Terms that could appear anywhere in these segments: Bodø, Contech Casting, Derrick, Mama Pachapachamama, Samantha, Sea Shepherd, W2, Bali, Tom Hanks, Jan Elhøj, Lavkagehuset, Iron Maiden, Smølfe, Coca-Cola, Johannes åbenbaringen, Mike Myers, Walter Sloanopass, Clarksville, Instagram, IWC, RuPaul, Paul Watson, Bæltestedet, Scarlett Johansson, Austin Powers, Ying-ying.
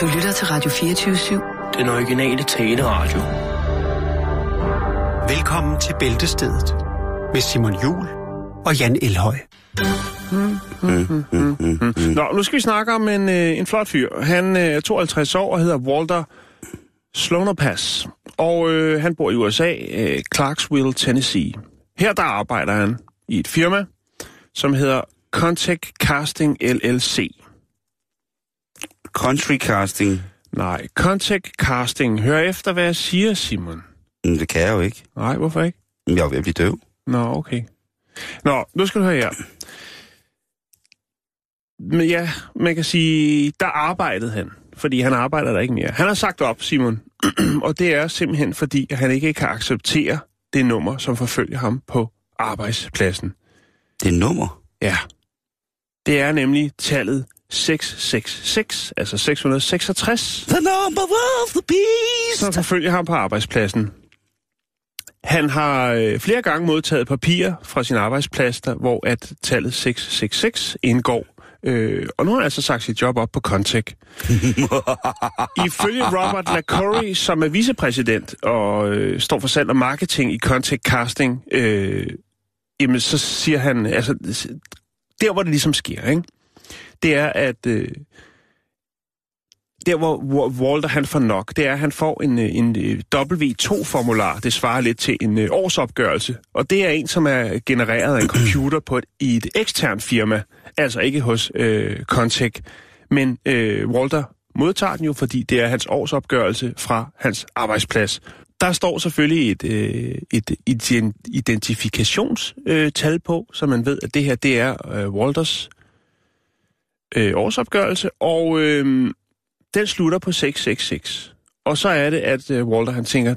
Du lytter til Radio 24/7. Den originale taleradio. Velkommen til Bæltestedet med Simon Juhl og Jan Elhøj. Nå, nu skal vi snakke om en flot fyr. Han er 52 år og hedder Walter Sloanopass. Og han bor i USA, Clarksville, Tennessee. Her der arbejder han i et firma, som hedder Contech Casting LLC. Country Casting? Nej, Contech Casting. Hør efter, hvad jeg siger, Simon. Det kan jeg jo ikke. Nej, hvorfor ikke? Jeg er ved at blive døv. Nå, okay. Nå, nu skal du høre her. Men ja, man kan sige, der arbejdede han, fordi han arbejder der ikke mere. Han har sagt op, Simon, og det er simpelthen fordi, han ikke kan acceptere det nummer, som forfølger ham på arbejdspladsen. Det nummer? Ja. Det er nemlig tallet 666, altså 666. The number of the beast! Som forfølger ham på arbejdspladsen. Han har flere gange modtaget papirer fra sin arbejdsplads, hvor at tallet 666 indgår. Og nu har han altså sagt sit job op på Contech. Ifølge Robert LaCoury, som er vicepræsident og står for salg og marketing i Contech Casting, jamen så siger han, altså der hvor det ligesom sker, ikke? Det er at der hvor Walter han får nok, det er at han får en W2-formular. Det svarer lidt til en årsopgørelse. Og det er en, som er genereret af en computer i et eksternt firma. Altså ikke hos Contech. Men Walter modtager den jo, fordi det er hans årsopgørelse fra hans arbejdsplads. Der står selvfølgelig et identifikationstal på, så man ved, at det her det er Walters årsopgørelse. Og den slutter på 666. Og så er det, at Walter han tænker,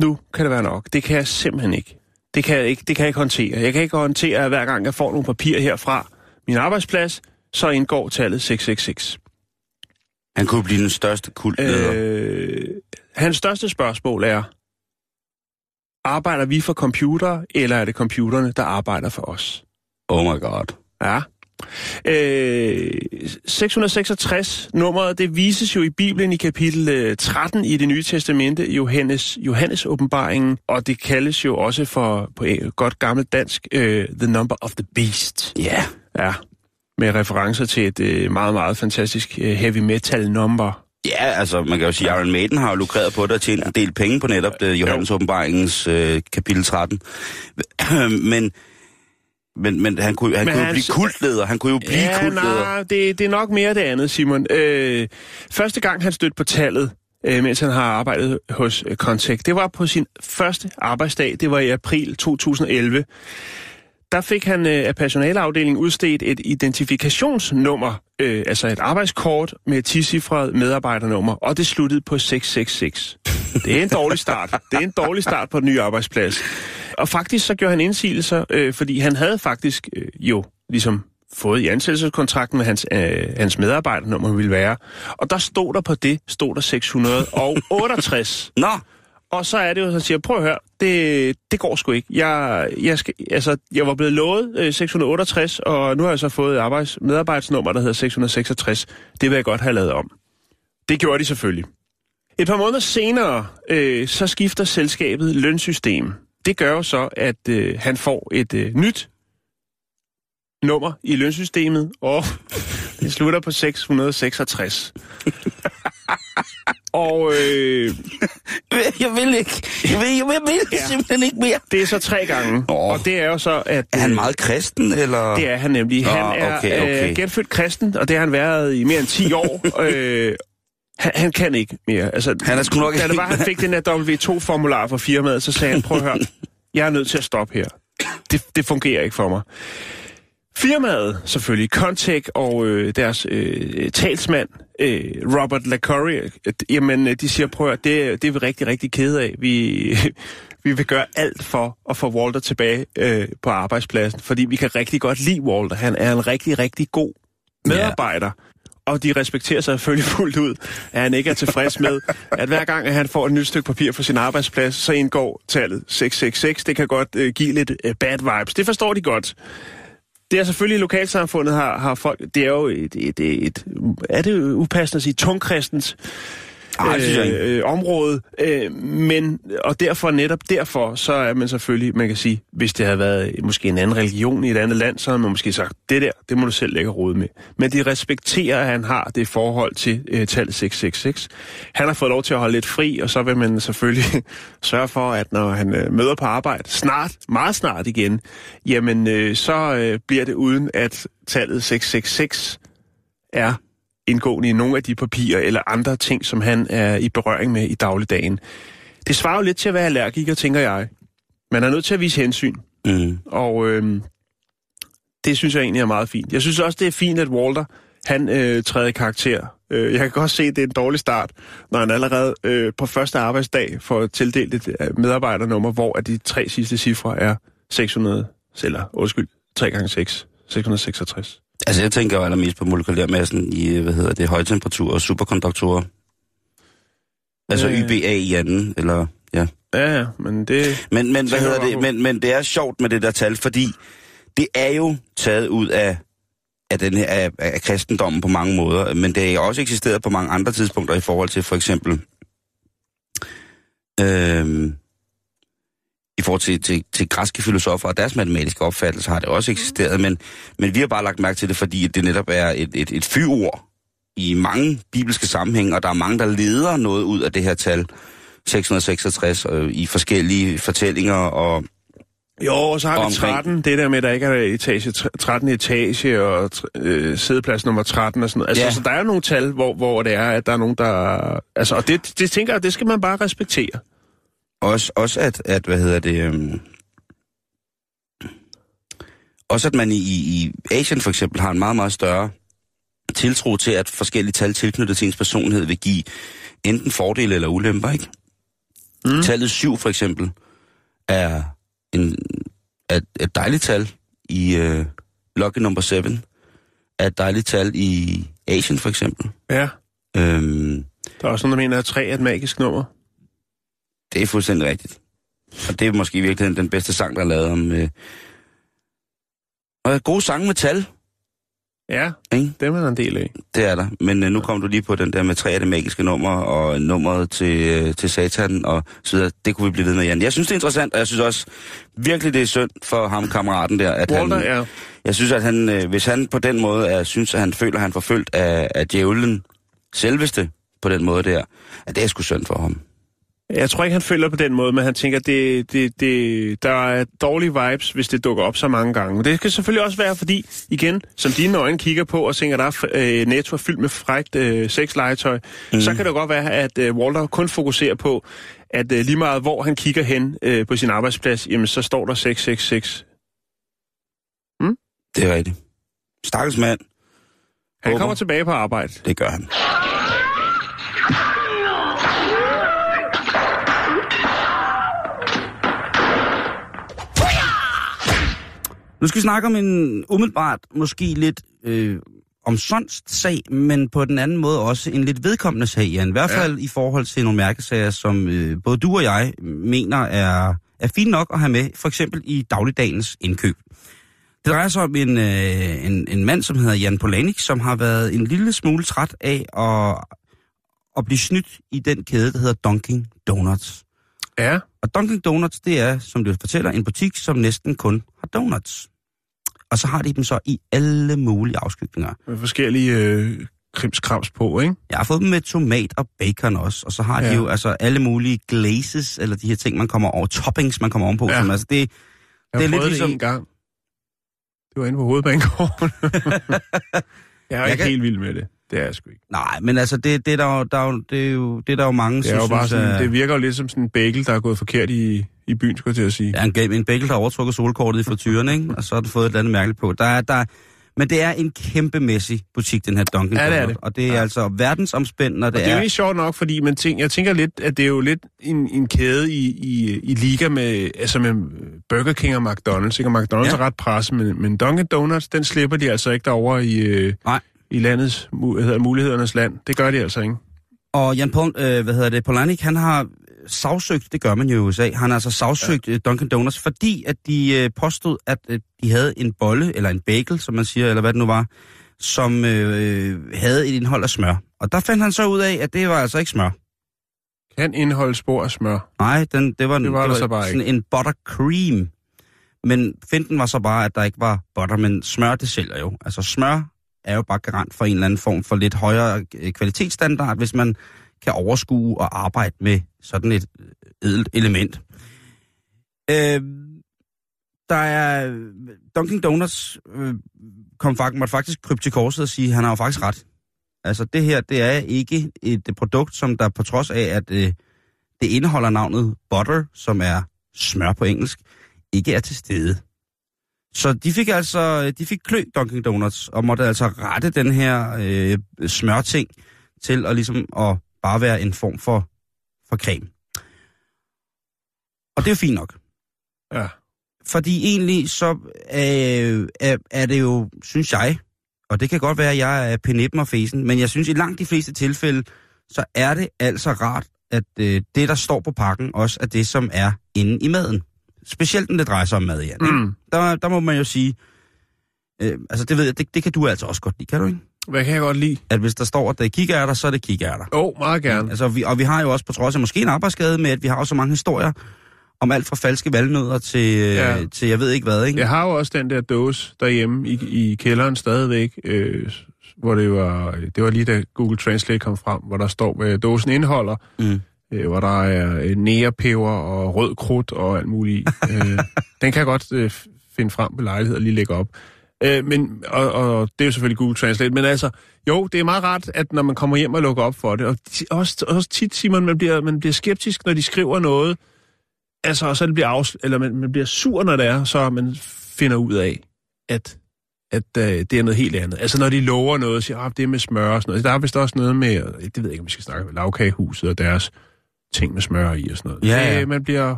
nu kan det være nok. Det kan jeg simpelthen ikke. Det kan jeg ikke håndtere. Jeg kan ikke håndtere, at hver gang jeg får nogle papirer herfra min arbejdsplads, så indgår tallet 666. Han kunne blive den største kultleder. Hans største spørgsmål er, arbejder vi for computere, eller er det computerne, der arbejder for os? Oh my god. Ja. 666 nummeret, det vises jo i Bibelen i kapitel 13 i Det Nye Testamente, Johannes åbenbaringen, og det kaldes jo også for, på godt gammelt dansk, The Number of the Beast. Ja. Yeah. Ja, med referencer til et meget, meget fantastisk heavy metal number. Ja, altså man kan jo sige, Iron Maiden har jo lukreret på det og tjent en del penge på netop Johannes åbenbaringens kapitel 13. Men han kunne jo blive kultleder. Han kunne jo blive kultleder. Nej, det er nok mere det andet, Simon. Første gang han stødte på tallet, mens han har arbejdet hos Contech, det var på sin første arbejdsdag. Det var i april 2011. Der fik han af personaleafdelingen udstedt et identifikationsnummer, altså et arbejdskort med et 10-cifret medarbejdernummer, og det sluttede på 666. Det er en dårlig start. Det er en dårlig start på den nye arbejdsplads. Og faktisk så gjorde han indsigelser, fordi han havde faktisk jo ligesom fået i ansættelseskontrakten, med hans medarbejdernummer ville være. Og der stod der på det, stod der 668. Nå! Og så er det jo, at han siger, prøv at høre, det går sgu ikke. Jeg var blevet lovet 668, og nu har jeg så fået et medarbejdsnummer, der hedder 666. Det vil jeg godt have lavet om. Det gjorde de selvfølgelig. Et par måneder senere, så skifter selskabet lønsystem. Det gør jo så, at han får et nyt nummer i lønsystemet, og det slutter på 666. Og Jeg vil simpelthen ikke mere. Det er så 3 gange. Og det er jo så, at er han meget kristen, eller? Det er han nemlig. Han er genfødt kristen, og det har han været i mere end 10 år. Han kan ikke mere. Altså, han er sgu nok ikke. Da det var, han fik den her W2-formular fra firmaet, så sagde han, prøv at høre, jeg er nødt til at stoppe her. Det fungerer ikke for mig. Firmaet, selvfølgelig, Contech og deres talsmand, Robert LaCoury, jamen de siger, prøv at det er vi rigtig, rigtig kede af. Vi vil gøre alt for at få Walter tilbage på arbejdspladsen, fordi vi kan rigtig godt lide Walter. Han er en rigtig, rigtig god medarbejder. Ja. Og de respekterer sig selvfølgelig fuldt ud, at han ikke er tilfreds med, at hver gang at han får et nyt stykke papir fra sin arbejdsplads, så indgår tallet 666. Det kan godt give lidt bad vibes. Det forstår de godt. Det er selvfølgelig, lokalsamfundet har folk... Det er jo et er det upassende at sige, tungkristens område, men, og derfor, netop derfor, så er man selvfølgelig, man kan sige, hvis det havde været måske en anden religion i et andet land, så havde man måske sagt, det der, det må du selv lægge rode med. Men de respekterer, at han har det forhold til tallet 666. Han har fået lov til at holde lidt fri, og så vil man selvfølgelig sørge for, at når han møder på arbejde, snart, meget snart igen, jamen så bliver det uden, at tallet 666 er indgående i nogle af de papirer eller andre ting, som han er i berøring med i dagligdagen. Det svarer jo lidt til at være allergiker, tænker jeg. Man er nødt til at vise hensyn. Og det synes jeg egentlig er meget fint. Jeg synes også, det er fint, at Walter, han træder i karakter. Jeg kan godt se, at det er en dårlig start, når han allerede på første arbejdsdag får tildelt et medarbejdernummer, hvor de tre sidste cifre er 666. Altså, jeg tænker jo allermest på molekylærmassen i, højtemperaturer og superkonduktorer. Altså YBA i anden, eller... Ja, ja, men det... Men hvad hedder det? Men det er sjovt med det der tal, fordi det er jo taget ud af kristendommen på mange måder, men det er også eksisteret på mange andre tidspunkter i forhold til for eksempel... I forhold til græske filosofer og deres matematiske opfattelse har det også eksisteret, men vi har bare lagt mærke til det, fordi det netop er et fyord i mange bibelske sammenhænge, og der er mange, der leder noget ud af det her tal, 666, i forskellige fortællinger og... Jo, og så har vi 13, det der med, at der ikke er etage, 13 etage og sædeplads nummer 13 og sådan noget. Altså, ja. Så der er jo nogle tal, hvor det er, at der er nogen, der... Altså, og det tænker jeg, det skal man bare respektere. Også at også at man i Asien for eksempel har en meget, meget større tiltro til, at forskellige tal tilknyttet til ens personlighed vil give enten fordele eller ulemper, ikke? Mm. Tallet 7 for eksempel er et dejligt tal i Lucky Number 7, er et dejligt tal i Asien for eksempel. Ja. Der er også nogen, der mener, at 3 er et magisk nummer. Det er fuldstændig rigtigt. Og det er måske i virkeligheden den bedste sang, der er lavet om... Og gode sange med tal. Ja, ikke? Det er man en del af. Det er der. Men nu kom du lige på den der med 3 af det magiske nummer, og nummeret til satan, og så videre. Det kunne vi blive ved med, Jan. Jeg synes, det er interessant, og jeg synes også virkelig, det er synd for ham, kammeraten der. At Walter, han, ja. Jeg synes, at han, hvis han på den måde synes, at han føler, at han er forfulgt af djævlen selveste på den måde der, at det er sgu synd for ham. Jeg tror ikke, han føler på den måde, men han tænker, der er dårlige vibes, hvis det dukker op så mange gange. Men det skal selvfølgelig også være, fordi, igen, som dine øjne kigger på og tænker, der er Netto fyldt med frækt sexlegetøj, så kan det godt være, at Walter kun fokuserer på, at lige meget hvor han kigger hen på sin arbejdsplads, jamen så står der 666. Mm? Det er rigtigt. Stakkels mand. Han kommer tilbage på arbejde. Det gør han. Nu skal vi snakke om en umiddelbart, måske lidt omsonst sag, men på den anden måde også en lidt vedkommende sag, Jan. I hvert fald i forhold til nogle mærkesager, som både du og jeg mener er fint nok at have med, for eksempel i dagligdagens indkøb. Det drejer sig om en mand, som hedder Jan Polanik, som har været en lille smule træt af at blive snydt i den kæde, der hedder Dunkin' Donuts. Ja. Og Dunkin' Donuts, det er, som du fortæller, en butik, som næsten kun har donuts. Og så har de dem så i alle mulige afskygninger. Med forskellige krimskrams på, ikke? Jeg har fået dem med tomat og bacon også. Og så har de jo alle mulige glazes, eller de her ting, man kommer over, toppings, man kommer ovenpå. Ja. Som, altså, det er lidt ligesom... Jeg gang. Det var inde på hovedbanegården. Jeg er ikke helt vild med det. Det er jeg sgu ikke. Nej, men altså, det er der jo mange, som synes... Bare sådan, det virker jo lidt som sådan en bagel, der er gået forkert i byen, skulle jeg til at sige. Ja, en bagel, der overtrukket solkortet i frityren, ikke? Og så har du fået et eller andet mærkeligt på. Men det er en kæmpemæssig butik, den her Dunkin' Donuts. Ja, det er det. Og det er altså verdensomspændende, og det er... Det er jo ikke sjovt nok, fordi jeg tænker lidt, at det er jo lidt en kæde i liga med, altså med Burger King og McDonald's, ikke? Og McDonald's er ret presset, men Dunkin' Donuts, den slipper de altså ikke derovre i... Nej. I landets mulighedernes land. Det gør de altså ikke. Og Jan Polanik, han har sagsøgt, det gør man jo i USA, han har altså sagsøgt Dunkin' Donuts, fordi at de påstod, at de havde en bolle, eller en bagel, som man siger, eller hvad det nu var, som havde et indhold af smør. Og der fandt han så ud af, at det var altså ikke smør. Kan indeholde spor af smør? Nej, det var en buttercream. Men finten var så bare, at der ikke var butter, men smør, det sælger jo. Altså smør er jo bare garant for en eller anden form for lidt højere kvalitetsstandard, hvis man kan overskue og arbejde med sådan et ædelt element. Der er Dunkin' Donuts måtte faktisk krybe til korset og sige, at han har jo faktisk ret. Altså det her, det er ikke et produkt, som der på trods af, at det indeholder navnet butter, som er smør på engelsk, ikke er til stede. Så de fik klø Dunkin' Donuts, og måtte altså rette den her smørting til at ligesom at bare være en form for creme. Og det er jo fint nok. Ja. Fordi egentlig så er det jo, synes jeg, og det kan godt være, at jeg er penippen og fesen, men jeg synes i langt de fleste tilfælde, så er det altså rart, at det, der står på pakken, også er det, som er inde i maden. Specielt, når det drejer sig om mad, Jan. Mm. Der må man jo sige, altså det ved jeg, det kan du altså også godt lide, kan du ikke? Hvad kan jeg godt lide? At hvis der står, at der er kikærter, så er det kikærter. Meget gerne. Altså, vi har jo også, på trods af måske en arbejdsskade med, at vi har jo så mange historier om alt fra falske valnødder til jeg ved ikke hvad, ikke? Jeg har jo også den der dåse derhjemme i kælderen stadigvæk, hvor det var lige da Google Translate kom frem, hvor der står, hvad dåsen indeholder, hvor der er nærepeber og rød krudt og alt muligt. Den kan jeg godt finde frem på lejlighed og lige lægge op. Men det er jo selvfølgelig Google Translate, men altså, jo, det er meget rart, at når man kommer hjem og lukker op for det, og også tit, Simon, man bliver skeptisk, når de skriver noget, altså, og så det bliver man bliver sur, når det er, så man finder ud af, at det er noget helt andet. Altså, når de lover noget, og siger, det er med smør og sådan noget. Der er vist også noget med, det ved jeg ikke, om vi skal snakke om, lavkagehuset og deres ting med smør i og sådan noget. Ja. Så,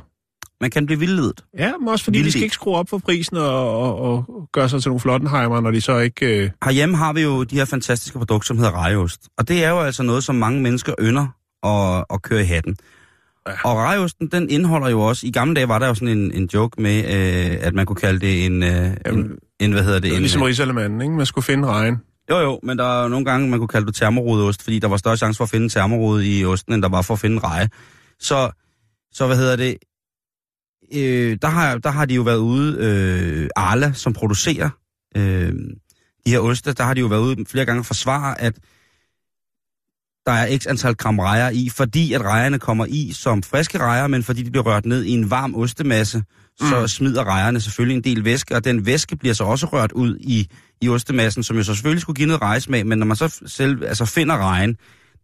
man kan blive vildledt. Ja, men også fordi de skal ikke skrue op for prisen og gøre sig til nogle flottenheimer, når de så ikke... Herhjemme har vi jo de her fantastiske produkter, som hedder rejeost. Og det er jo altså noget, som mange mennesker ynder at køre i hatten. Ja. Og rejeosten, den indeholder jo også... I gamle dage var der jo sådan en joke med, at man kunne kalde det en hvad hedder det? Det er ligesom risalemanden, ikke? Man skulle finde rejen. Jo, men der er jo nogle gange, man kunne kalde det termorodiost, fordi der var større chance for at finde termorode i osten, end der var for at finde reje. Så hvad hedder det? Der har de jo været ude, Arla, som producerer de her oste, der har de jo været ude flere gange og forsvare, at der er x antal gram rejer i, fordi at rejerne kommer i som friske rejer, men fordi de bliver rørt ned i en varm ostemasse, så smider rejerne selvfølgelig en del væske, og den væske bliver så også rørt ud i ostemassen, som jo så selvfølgelig skulle give noget rejesmag, men når man så selv finder rejen,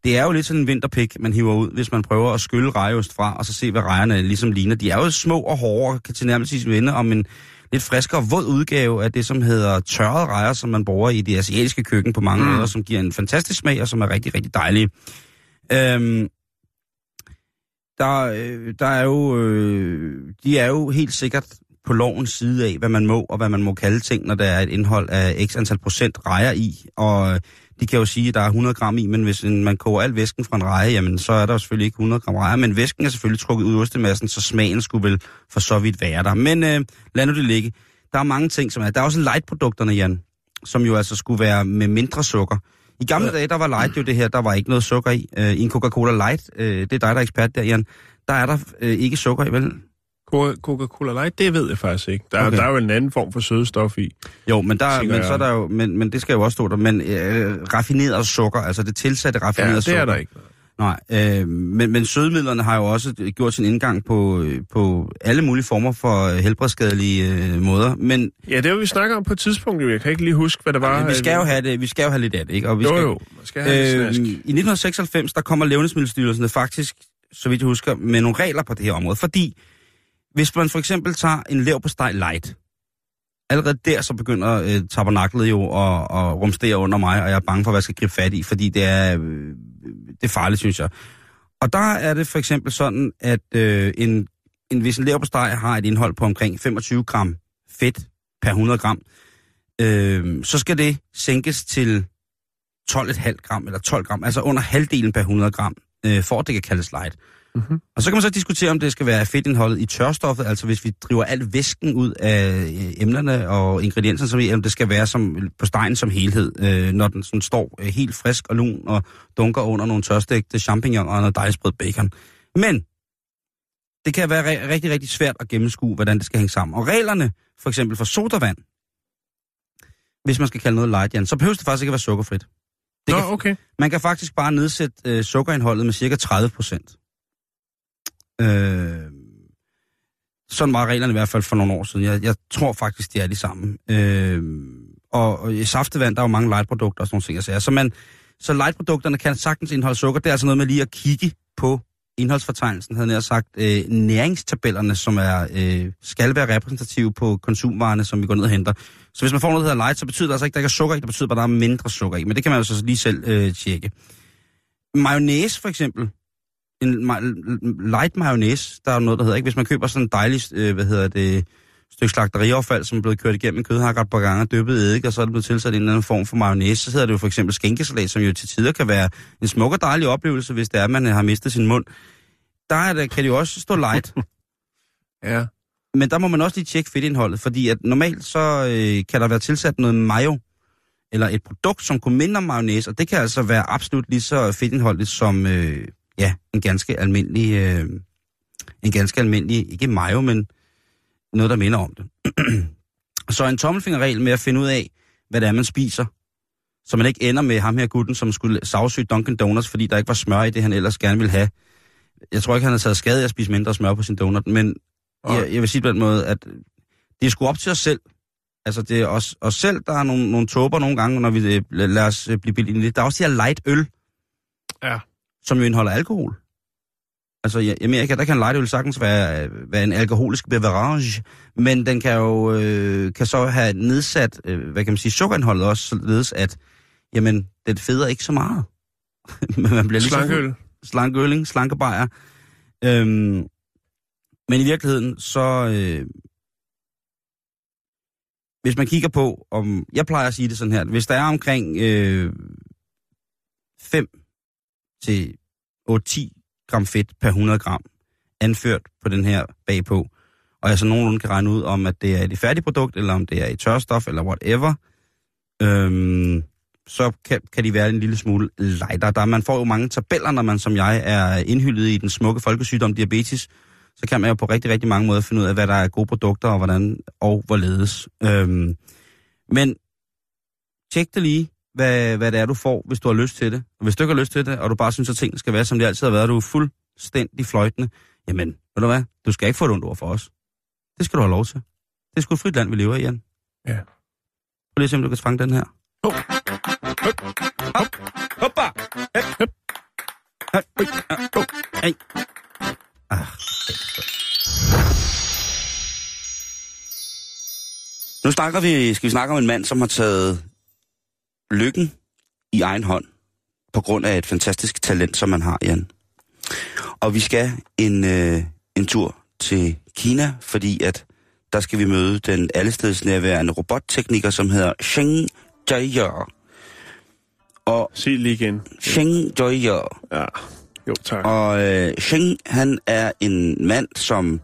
det er jo lidt sådan en vinterpik, man hiver ud, hvis man prøver at skylle rejeost fra, og så se, hvad rejerne ligesom ligner. De er jo små og hårde, og kan tilnærmest vende om en lidt friskere våd udgave af det, som hedder tørrede rejer, som man bruger i det asiatiske køkken på mange måder, som giver en fantastisk smag, og som er rigtig, rigtig dejlige. Der er jo... de er jo helt sikkert på lovens side af, hvad man må, og hvad man må kalde ting, når der er et indhold af x antal procent rejer i, og... De kan jo sige, at der er 100 gram i, men hvis man koger al væsken fra en reje, jamen så er der jo selvfølgelig ikke 100 gram rejer, men væsken er selvfølgelig trukket ud i ostemassen, så smagen skulle vel for så vidt være der. Men lad nu det ligge. Der er mange ting, som er... Der er også light-produkterne, Jan, som jo altså skulle være med mindre sukker. I gamle dage, der var light jo det her, der var ikke noget sukker i. I en Coca-Cola light, det er dig, der er ekspert der, Jan, der er der ikke sukker i, vel? Coca-Cola Light, det ved jeg faktisk ikke. Der er jo en anden form for sødestof i. Jo, men det skal jo også stå der. Men raffineret sukker, altså det tilsatte raffineret sukker. Ja, det er der ikke. Nej, men sødemidlerne har jo også gjort sin indgang på alle mulige former for helbredsskadelige måder. Men, ja, det var vi snakker om på et tidspunkt. Jeg kan ikke lige huske, hvad det var. Vi skal jo have det, vi skal jo have lidt af det, ikke? Og vi skal have lidt snask. I 1996, der kommer Levnedsmiddelstyrelsen faktisk, så vidt jeg husker, med nogle regler på det her område, fordi hvis man for eksempel tager en leverpostej light, allerede der så begynder tabernaklet jo at rumstere under mig, og jeg er bange for, hvad jeg skal gribe fat i, fordi det er farligt, synes jeg. Og der er det for eksempel sådan, at hvis en leverpostej har et indhold på omkring 25 gram fedt per 100 gram, så skal det sænkes til 12,5 gram eller 12 gram, altså under halvdelen per 100 gram, for at det kan kaldes light. Mm-hmm. Og så kan man så diskutere, om det skal være fedtindholdet i tørstoffet, altså hvis vi driver al væsken ud af emnerne og ingredienserne, så om det skal være som, på stegen som helhed, når den sådan står helt frisk og lun og dunker under nogle tørstegte champignon og noget dejsprød bacon. Men det kan være rigtig, rigtig svært at gennemskue, hvordan det skal hænge sammen. Og reglerne, for eksempel for sodavand, hvis man skal kalde noget light, Jan, så behøver det faktisk ikke at være sukkerfrit. Det kan, okay. Man kan faktisk bare nedsætte sukkerindholdet med cirka 30%. Sådan var reglerne i hvert fald for nogle år siden. Jeg tror faktisk, det er de samme. Og i saftevand, der er jo mange lightprodukter og sådan nogle ting, jeg siger. Så lightprodukterne kan sagtens indeholde sukker. Det er altså noget med lige at kigge på indholdsfortegnelsen, havde jeg sagt. Næringstabellerne, som skal være repræsentative på konsumvarerne, som vi går ned og henter. Så hvis man får noget, der hedder light, så betyder det altså ikke, der ikke er sukker i. Det betyder bare, der er mindre sukker i. Men det kan man jo så lige selv tjekke. Mayonnaise for eksempel. En light mayonnaise, der er noget, der hedder, ikke? Hvis man køber sådan en dejlig, stykke slagteriaffald, som er blevet kørt igennem en kødhakker et par gange, dyppet eddike, og så er det blevet tilsat en eller anden form for mayonnaise, så hedder det jo for eksempel skænkesalat, som jo til tider kan være en smuk og dejlig oplevelse, hvis det er, man har mistet sin mund. Der kan det jo også stå light. Ja. Men der må man også lige tjekke fedtindholdet, fordi at normalt så kan der være tilsat noget mayo, eller et produkt, som kunne minde om mayonnaise, og det kan altså være absolut lige så fedtindholdigt som... en ganske almindelig, ikke mayo, men noget, der minder om det. Så en tommelfingerregel med at finde ud af, hvad det er, man spiser, så man ikke ender med ham her gutten, som skulle savsyge Dunkin' Donuts, fordi der ikke var smør i det, han ellers gerne ville have. Jeg tror ikke, han har taget skade af at spise mindre smør på sin donut, men jeg vil sige på den måde, at det er sgu op til os selv. Altså, det er os selv, der er nogle tåber nogle gange, når vi lader os blive billige. Der er også de her light øl. Ja. Som jo indeholder alkohol. Altså i Amerika, der kan en lightøl sagtens være en alkoholisk beverage, men den kan jo kan så have nedsat, hvad kan man sige, sukkerindholdet også, således at, jamen, den fedder ikke så meget. Men man bliver slankøl. Slankøl, slankebajer. Men i virkeligheden, så... hvis man kigger på, om... Jeg plejer at sige det sådan her, hvis der er omkring 5 til 8-10 gram fedt per 100 gram, anført på den her bagpå. Og jeg så nogenlunde kan regne ud, om at det er et færdigt produkt, eller om det er et tørstof, eller whatever. Så kan de være en lille smule lightere. Man får jo mange tabeller, når man som jeg er indhyldet i den smukke folkesygdom diabetes. Så kan man jo på rigtig, rigtig mange måder finde ud af, hvad der er gode produkter, og hvordan og hvorledes. Men tjek det lige. Hvad det er, du får, hvis du har lyst til det. Og hvis du ikke har lyst til det, og du bare synes, at tingene skal være, som de altid har været, du er fuldstændig fløjtende, jamen, ved du hvad? Du skal ikke få et ondt ord for os. Det skal du have lov til. Det er sgu et frit land, vi lever i, Jan. Ja. Prøv lige at se, om du kan fange den her. Hop. Hop. Hoppa. Hop. Hop. Hey. Nu skal vi snakke om en mand, som har taget lykken i egen hånd, på grund af et fantastisk talent, som man har, Jan. Og vi skal en tur til Kina, fordi at der skal vi møde den allestedsnærværende robottekniker, som hedder Cheng Jian. Og sig lige igen. Cheng Jian. Ja, jo tak. Og Cheng, han er en mand, som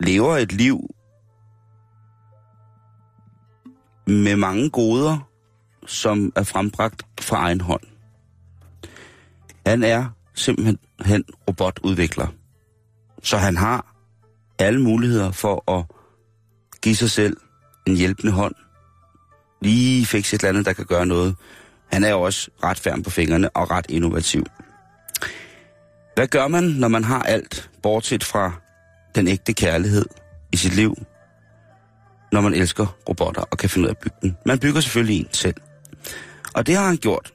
lever et liv med mange goder, som er frembragt fra egen hånd. Han er simpelthen robotudvikler. Så han har alle muligheder for at give sig selv en hjælpende hånd. Lige fikse et eller andet, der kan gøre noget. Han er jo også ret færm på fingrene og ret innovativ. Hvad gør man, når man har alt, bortset fra den ægte kærlighed i sit liv, når man elsker robotter og kan finde ud af at bygge den? Man bygger selvfølgelig en selv. Og det har han gjort.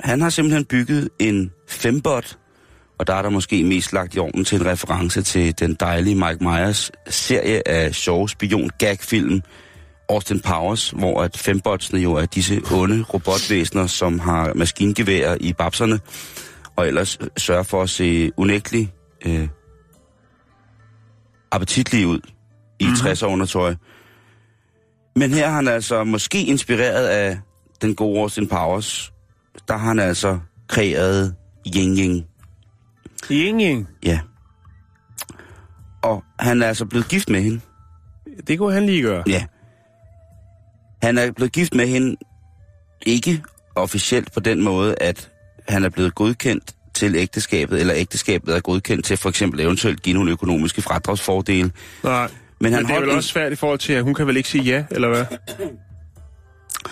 Han har simpelthen bygget en fembot, og der er der måske mest lagt i ovnen til en reference til den dejlige Mike Myers serie af sjove spion-gag-film Austin Powers, hvor at fembotsene jo er disse onde robotvæsener, som har maskingeværer i babserne, og ellers sørger for at se unægteligt appetitlige ud i 60'er undertøj. Men her har han altså måske inspireret af den gode Austin Powers, der har han altså kreeret Ying-ying. Ying-ying? Ja. Og han er altså blevet gift med hende. Det kunne han lige gøre. Ja. Han er blevet gift med hende ikke officielt på den måde, at han er blevet godkendt til ægteskabet, eller ægteskabet er godkendt til for eksempel eventuelt give nogle økonomiske fradragsfordele. Nej, men han det er vel også svært i forhold til, at hun kan vel ikke sige ja, eller hvad?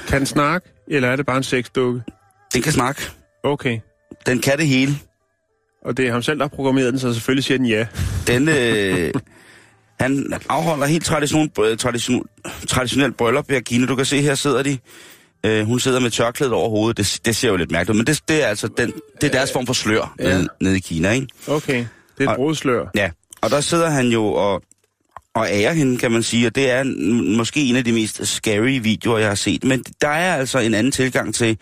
Kan den snakke, eller er det bare en sexdukke? Den kan snakke. Okay. Den kan det hele. Og det er ham selv, der har programmeret den, så selvfølgelig siger den ja. Den, han afholder helt traditionelt bryllup i Kina. Du kan se, her sidder de. Hun sidder med tørklædet over hovedet. Det ser jo lidt mærkeligt ud, men det er altså det er deres form for slør nede i Kina, ikke? Okay, det er et brudslør. Ja, og der sidder han jo og ærer hende, kan man sige, og det er måske en af de mest scary videoer, jeg har set. Men der er altså en anden tilgang til,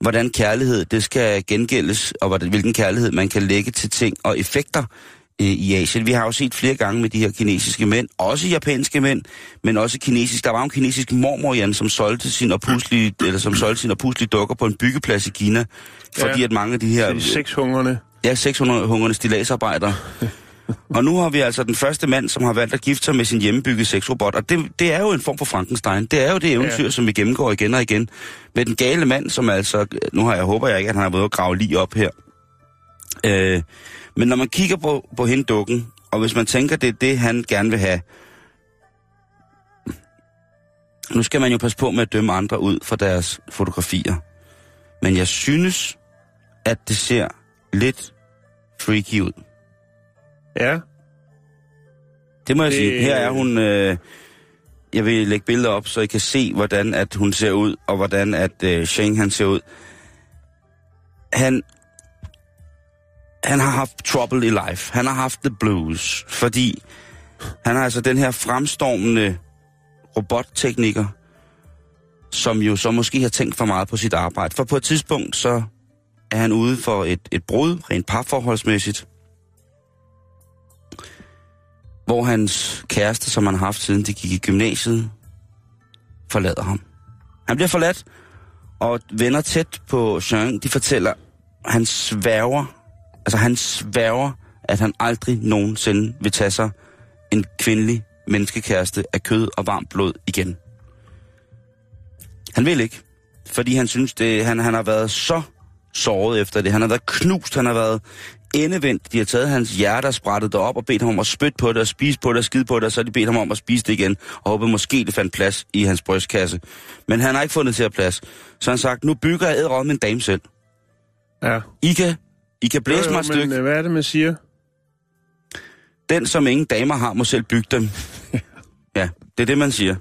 hvordan kærlighed det skal gengældes, og hvilken kærlighed man kan lægge til ting og effekter i Asien. Vi har jo set flere gange med de her kinesiske mænd, også japanske mænd, men også kinesiske. Der var en kinesisk mormor, Jan, som solgte sine opuslige dukker på en byggeplads i Kina, fordi at mange af de her... 600'erne. Ja, 600'erne stilladsarbejdere. Og nu har vi altså den første mand, som har valgt at gifte sig med sin hjemmebyggede sexrobot. Og det er jo en form for Frankenstein. Det er jo det eventyr, som vi gennemgår igen og igen. Med den gale mand, som altså... Nu har jeg håber jeg ikke, at han har været at grave lige op her. Men når man kigger på hende dukken, og hvis man tænker, det er det, han gerne vil have... Nu skal man jo passe på med at dømme andre ud fra deres fotografier. Men jeg synes, at det ser lidt freaky ud. Ja. Det må jeg sige. Her er hun... jeg vil lægge billeder op, så I kan se, hvordan at hun ser ud, og hvordan at Cheng han ser ud. Han har haft trouble i life. Han har haft the blues, fordi han har altså den her fremstormende robottekniker, som jo så måske har tænkt for meget på sit arbejde. For på et tidspunkt, så er han ude for et brud, rent parforholdsmæssigt, hvor hans kæreste, som han har haft siden de gik i gymnasiet, forlader ham. Han bliver forladt, og venner tæt på Søren, de fortæller, at han sværger. Altså, han sværger, at han aldrig nogensinde vil tage sig en kvindelig menneskekæreste af kød og varmt blod igen. Han vil ikke, fordi han synes, han har været så såret efter det. Han har været knust, han har været endevendt. De har taget hans hjerte og sprættet derop og bedt ham om at spytte på det og spise på det og skide på det, og så har de bedt ham om at spise det igen og håbede måske, det fandt plads i hans brystkasse. Men han har ikke fundet til at plads. Så han sagt, nu bygger jeg ædret med en dame selv. Ja. I kan blæse mig et stykke. Men hvad er det, man siger? Den, som ingen damer har, må selv bygge dem. Ja, det er det, man siger.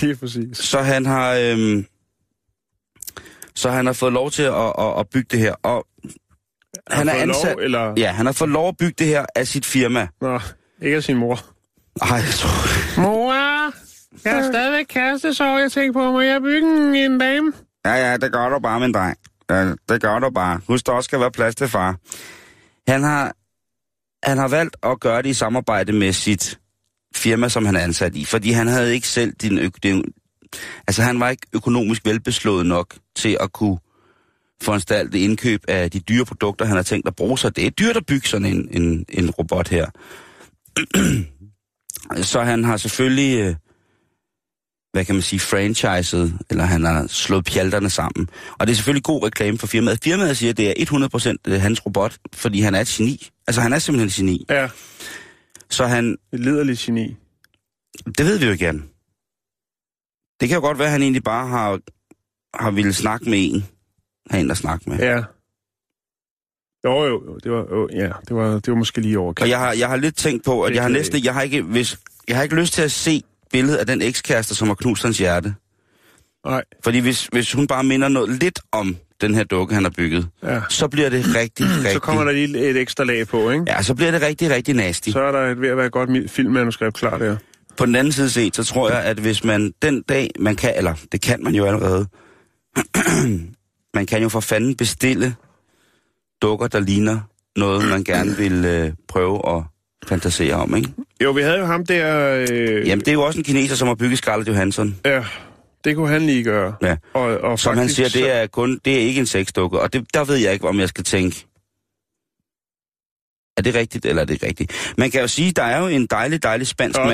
Lige præcis. Så han har fået lov til at bygge det her. Og han har fået ansat, lov, eller? Ja, han har fået lov at bygge det her af sit firma. Nå, ikke af sin mor. Nej, jeg tror... Mor, jeg er stadigvæk kærestesorg. Jeg tænker på, må jeg bygge en dame? Ja, det gør du bare, min dreng. Det gør du bare. Husk, der også skal være plads til far. Han har valgt at gøre det i samarbejde med sit firma, som han er ansat i. Fordi han havde ikke selv han var ikke økonomisk velbeslået nok til at kunne foranstalte indkøb af de dyre produkter, han har tænkt at bruge sig. Det er dyrt at bygge sådan en robot her. Så han har selvfølgelig... hvad kan man sige, franchiset, eller han har slået pjalterne sammen. Og det er selvfølgelig god reklame for firmaet. Firmaet siger, at det er 100% hans robot, fordi han er et geni. Altså, han er simpelthen et geni. Ja. Så han... Et liderligt geni. Det ved vi jo gerne. Det kan jo godt være, at han egentlig bare har ville snakke med en. Have en, der snakke med. Ja. Jo, det var måske lige overkant. Og jeg har lidt tænkt på, at lidt jeg har næsten... Jeg har ikke lyst til at se billede af den ekskæreste, som har knust hans hjerte. Nej. Fordi hvis hun bare minder noget lidt om den her dukke, han har bygget, så bliver det rigtig... Så kommer der lige et ekstra lag på, ikke? Ja, så bliver det rigtig, rigtig nasty. Så er der ved at være et godt filmmanuskript klar der. På den anden side set, så tror jeg, at hvis man den dag, man kan, eller det kan man jo allerede, man kan jo for fanden bestille dukker, der ligner noget, man gerne vil prøve at fantasere om, ikke? Jo, vi havde jo ham der... Jamen, det er jo også en kineser, som har bygget Scarlett Johansson. Ja, det kunne han lige gøre. Ja. Og som faktisk, han siger, det er ikke en sexdukke, og der ved jeg ikke, om jeg skal tænke... Er det rigtigt, eller er det rigtigt? Man kan jo sige, der er jo en dejlig, dejlig spansk mand. Der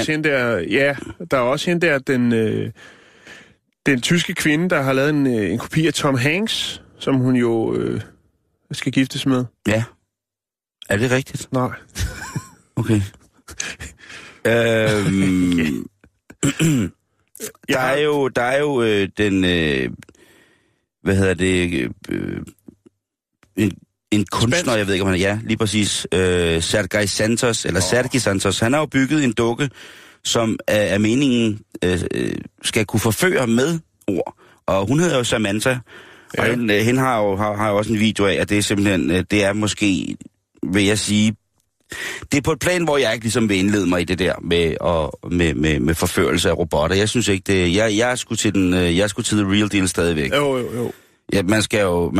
er også hende der, den tyske kvinde, der har lavet en kopi af Tom Hanks, som hun jo skal giftes med. Ja. Er det rigtigt? Nej. Okay. En kunstner, jeg ved ikke, om han er, ja, lige præcis, Sergej Santos, han har jo bygget en dukke, som af meningen skal kunne forføre med ord. Og hun hedder jo Samantha, og ja. Hende har jo også en video af, at det er simpelthen, det er måske, vil jeg sige, det er på et plan, hvor jeg ikke ligesom vil indlede mig i det der med forførelse af robotter. Jeg synes ikke det, jeg skulle til the real deal stadigvæk. Jo. Ja, man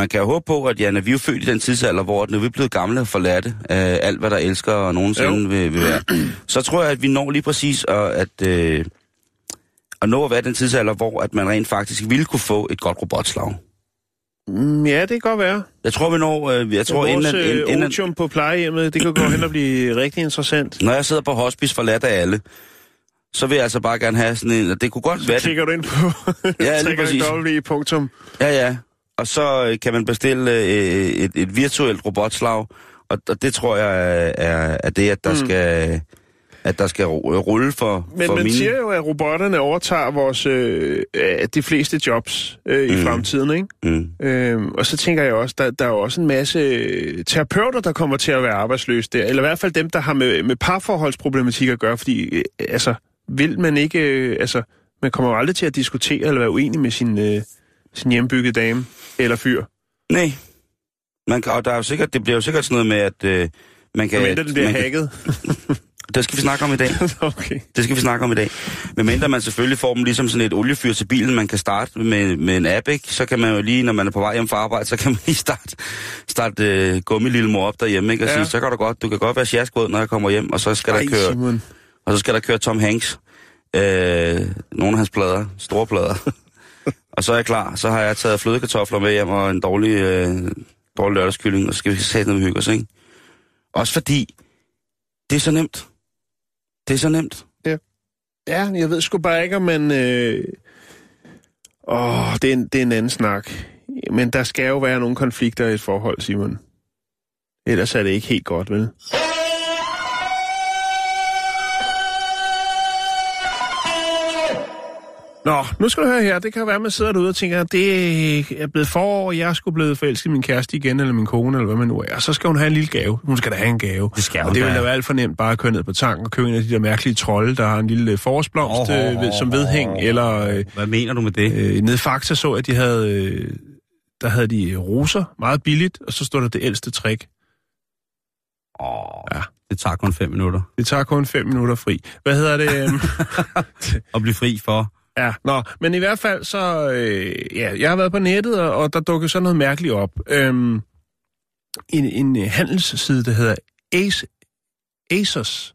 kan jo håbe på, at Janne, vi er født i den tidsalder, hvor nu er vi blevet gamle og forladte af alt, hvad der elsker og nogensinde vil være. Så tror jeg, at vi når lige præcis at nå at være den tidsalder, hvor at man rent faktisk ville kunne få et godt robotslag. Ja, det kan godt være. Jeg tror, vi når... Vores otium på plejehjemmet, det kan gå hen og blive rigtig interessant. Når jeg sidder på hospice forladt af alle, så vil jeg altså bare gerne have sådan en... Det kunne godt være... Så klikker du ind på... Ja, lige præcis. .com. Ja. Og så kan man bestille et virtuelt robotslag, og det tror jeg er det, at der skal... At der skal rulle for men man siger jo, at robotterne overtager vores de fleste jobs i fremtiden, ikke? Og så tænker jeg også, der er jo også en masse terapeuter, der kommer til at være arbejdsløse der. Eller i hvert fald dem, der har med parforholdsproblematik at gøre, fordi vil man ikke... man kommer jo aldrig til at diskutere eller være uenig med sin hjembyggede dame eller fyr. Nej. Det bliver jo sikkert sådan noget med, at man kan... Medmindre den bliver hacket. Det skal vi snakke om i dag. Okay. Det skal vi snakke om i dag. Men mindre man selvfølgelig får dem ligesom sådan et oliefyr til bilen, man kan starte med en app, ikke? Så kan man jo lige, når man er på vej hjem fra arbejde, så kan man lige starte gummilillemor op derhjemme, ikke? Og sige, så kan du kan godt være sjaskvåd, når jeg kommer hjem, og så skal der køre Tom Hanks. Nogle af hans plader, store plader. Og så er jeg klar. Så har jeg taget flødekartofler med hjem og en dårlig lørdagskylling, og så skal vi sætte noget med hygge os, ikke? Også fordi, det er så nemt. Det er så nemt. Ja. Ja, jeg ved sgu bare ikke, om man... det er en anden snak. Men der skal jo være nogle konflikter i et forhold, Simon. Ellers er det ikke helt godt, vel? Nå, nu skal du høre her. Det kan være, at man sidder derude og tænker, at det er blevet forår, jeg er sgu blevet forelsket min kæreste igen, eller min kone, eller hvad man nu er. Og så skal hun have en lille gave. Hun skal da have en gave. Det skal hun. Og det vil da være alt for nemt bare at køre ned på tanken og købe en af de der mærkelige trolde, der har en lille forårsblomst som vedhæng. Eller, hvad mener du med det? Nede i Fakta så, at de havde, de roser meget billigt, og så stod der det ældste trick. Ja. Det tager kun 5 minutter. Det tager kun 5 minutter fri. Hvad hedder det? At blive fri for... Ja, men i hvert fald så, jeg har været på nettet, og der dukkede sådan noget mærkeligt op. En handelsside, der hedder Asos.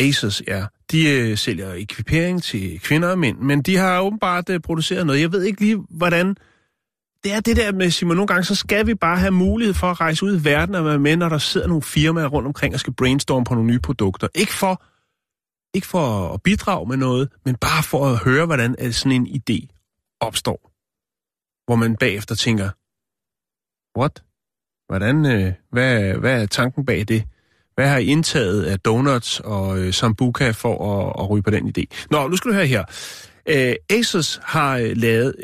Asos, ja. De sælger ekvipering til kvinder og mænd, men de har åbenbart produceret noget. Jeg ved ikke lige, hvordan... Det er det der med, Simon, nogle gange, så skal vi bare have mulighed for at rejse ud i verden og være med, når der sidder nogle firmaer rundt omkring og skal brainstorme på nogle nye produkter. Ikke for at bidrage med noget, men bare for at høre, hvordan sådan en idé opstår. Hvor man bagefter tænker, what? Hvad er tanken bag det? Hvad har I indtaget af donuts og sambuca for at ryge på den idé? Nå, nu skal du høre her. Asos har lavet,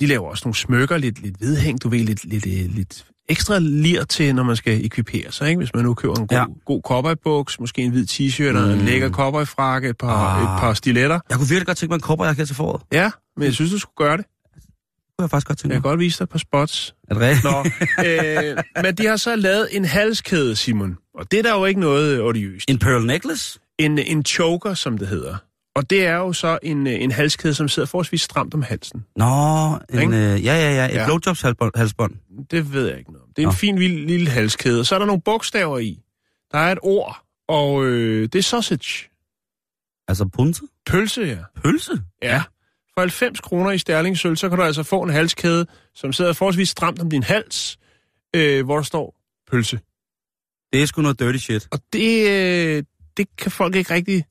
de laver også nogle smykker, lidt vedhæng, du ved, lidt ekstra lir til, når man skal ekvipere sig, ikke? Hvis man nu køber en god cowboybuks, måske en hvid t-shirt og en lækker cowboyfrakke, et par stiletter. Jeg kunne virkelig godt tænke mig en cowboyjakke til foråret. Ja, men jeg synes, du skulle gøre det. Det kunne jeg faktisk godt tænke mig. Jeg kan godt vise dig et par spots. Er det rigtigt? Men de har så lavet en halskæde, Simon. Og det er der jo ikke noget odiøst. En pearl necklace? En choker, som det hedder. Og det er jo så en halskæde, som sidder forholdsvis stramt om halsen. Nå, et blowjobs-halsbånd. Det ved jeg ikke noget om. Det er en fin, lille halskæde. Så er der nogle bogstaver i. Der er et ord, og det er sausage. Altså pølse? Pølse, ja. Pølse? Ja. For 90 kroner i sterlingsøl, så kan du altså få en halskæde, som sidder forholdsvis stramt om din hals, hvor der står pølse. Det er sgu noget dirty shit. Og det kan folk ikke rigtig...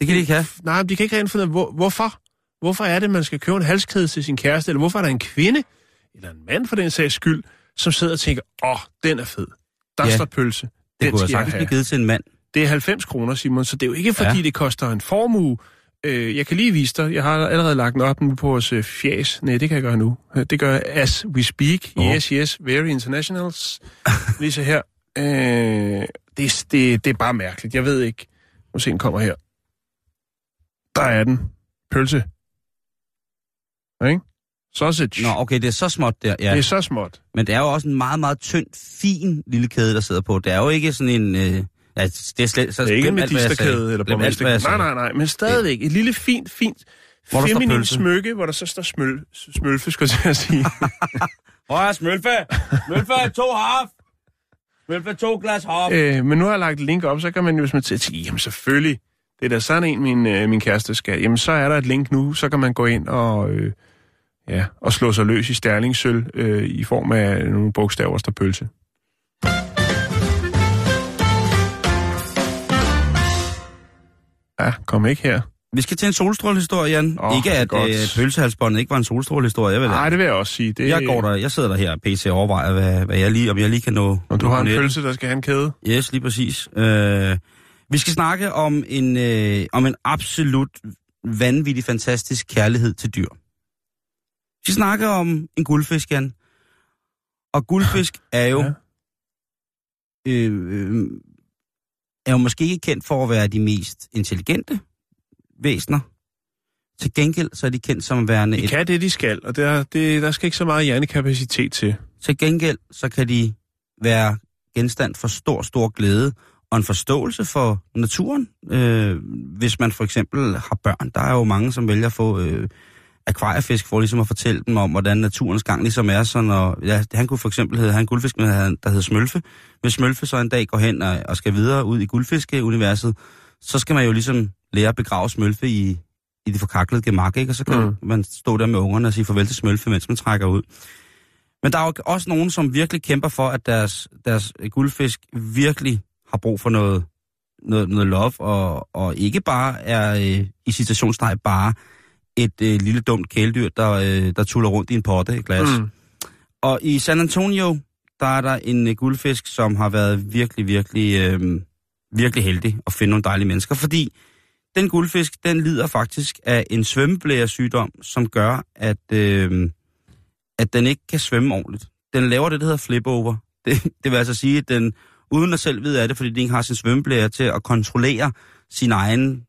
Det kan de ikke have. Nej, de kan ikke rigtig finde ud af, hvorfor. Hvorfor er det, man skal købe en halskæde til sin kæreste? Eller hvorfor er der en kvinde, eller en mand for den sags skyld, som sidder og tænker, den er fed. Der står pølse. Den kunne jeg sagtens blive givet til en mand. Det er 90 kroner, Simon, så det er jo ikke, fordi det koster en formue. Jeg kan lige vise dig. Jeg har allerede lagt den op nu på vores fjæs. Nej, det kan jeg gøre nu. Det gør as we speak. Yes, yes, very internationals. Lige så her. Det er bare mærkeligt. Jeg ved ikke. Må se, den kommer her. Der er den. Pølse. Ikke? Sausage. Nå, okay, det er så småt der. Ja. Det er så småt. Men det er jo også en meget, meget tynd, fin lille kæde, der sidder på. Det er jo ikke sådan en... det er slet... Så det er ikke en medisterkæde eller borgmesterkæde. Nej, men stadigvæk. Et lille, fint, feminint smykke, hvor der så står smølfe, skulle jeg sige. Hvor er smølfe? Smølfe, 2 half! Smølfe, 2 glas half! Men nu har jeg lagt et link op, så kan man jo, hvis man siger, jamen selvfølgelig, det er da sådan en, min kæreste skal. Jamen så er der et link nu, så kan man gå ind og... og slå sig løs i sterlingsølv i form af nogle bogstaver, der pølse. Ja, kom ikke her. Vi skal til en solstrålehistorie, Jan. Ikke at pølsehalsbåndet ikke var en solstrålehistorie, vel? Nej, det vil jeg også sige. Det... Jeg sidder der her og PC overvejer, om jeg lige kan nå... Når du har en pølse, der skal have en kæde? Yes, lige præcis. Vi skal snakke om om en absolut vanvittig, fantastisk kærlighed til dyr. Vi snakker om en guldfisk, Jan. Og guldfisk er jo... er jo måske ikke kendt for at være de mest intelligente væsener. Til gengæld så er de kendt som værende... De kan det, de skal, og der skal ikke så meget hjernekapacitet til. Til gengæld så kan de være genstand for stor, stor glæde og en forståelse for naturen. Hvis man for eksempel har børn, der er jo mange, som vælger at få... akvariefisk for ligesom at fortælle dem om, hvordan naturens gang ligesom er sådan, og han kunne for eksempel have en guldfisk, der hedder Smølfe. Hvis Smølfe så en dag går hen og skal videre ud i guldfiskeuniverset, så skal man jo ligesom lære at begrave Smølfe i det forkaklede gemak, ikke? Og så kan man stå der med ungerne og sige farvel til Smølfe, mens man trækker ud. Men der er jo også nogen, som virkelig kæmper for, at deres guldfisk virkelig har brug for noget love, og ikke bare er i citationstegn bare et lille dumt kæledyr, der tuller rundt i en potte i glas. Og i San Antonio, der er der en guldfisk, som har været virkelig, virkelig, virkelig heldig at finde nogle dejlige mennesker, fordi den guldfisk, den lider faktisk af en svømmeblæresygdom, som gør, at den ikke kan svømme ordentligt. Den laver det, der hedder flip-over. Det vil altså sige, at den, uden at selv vide af det, fordi den ikke har sin svømmeblære til at kontrollere sin egen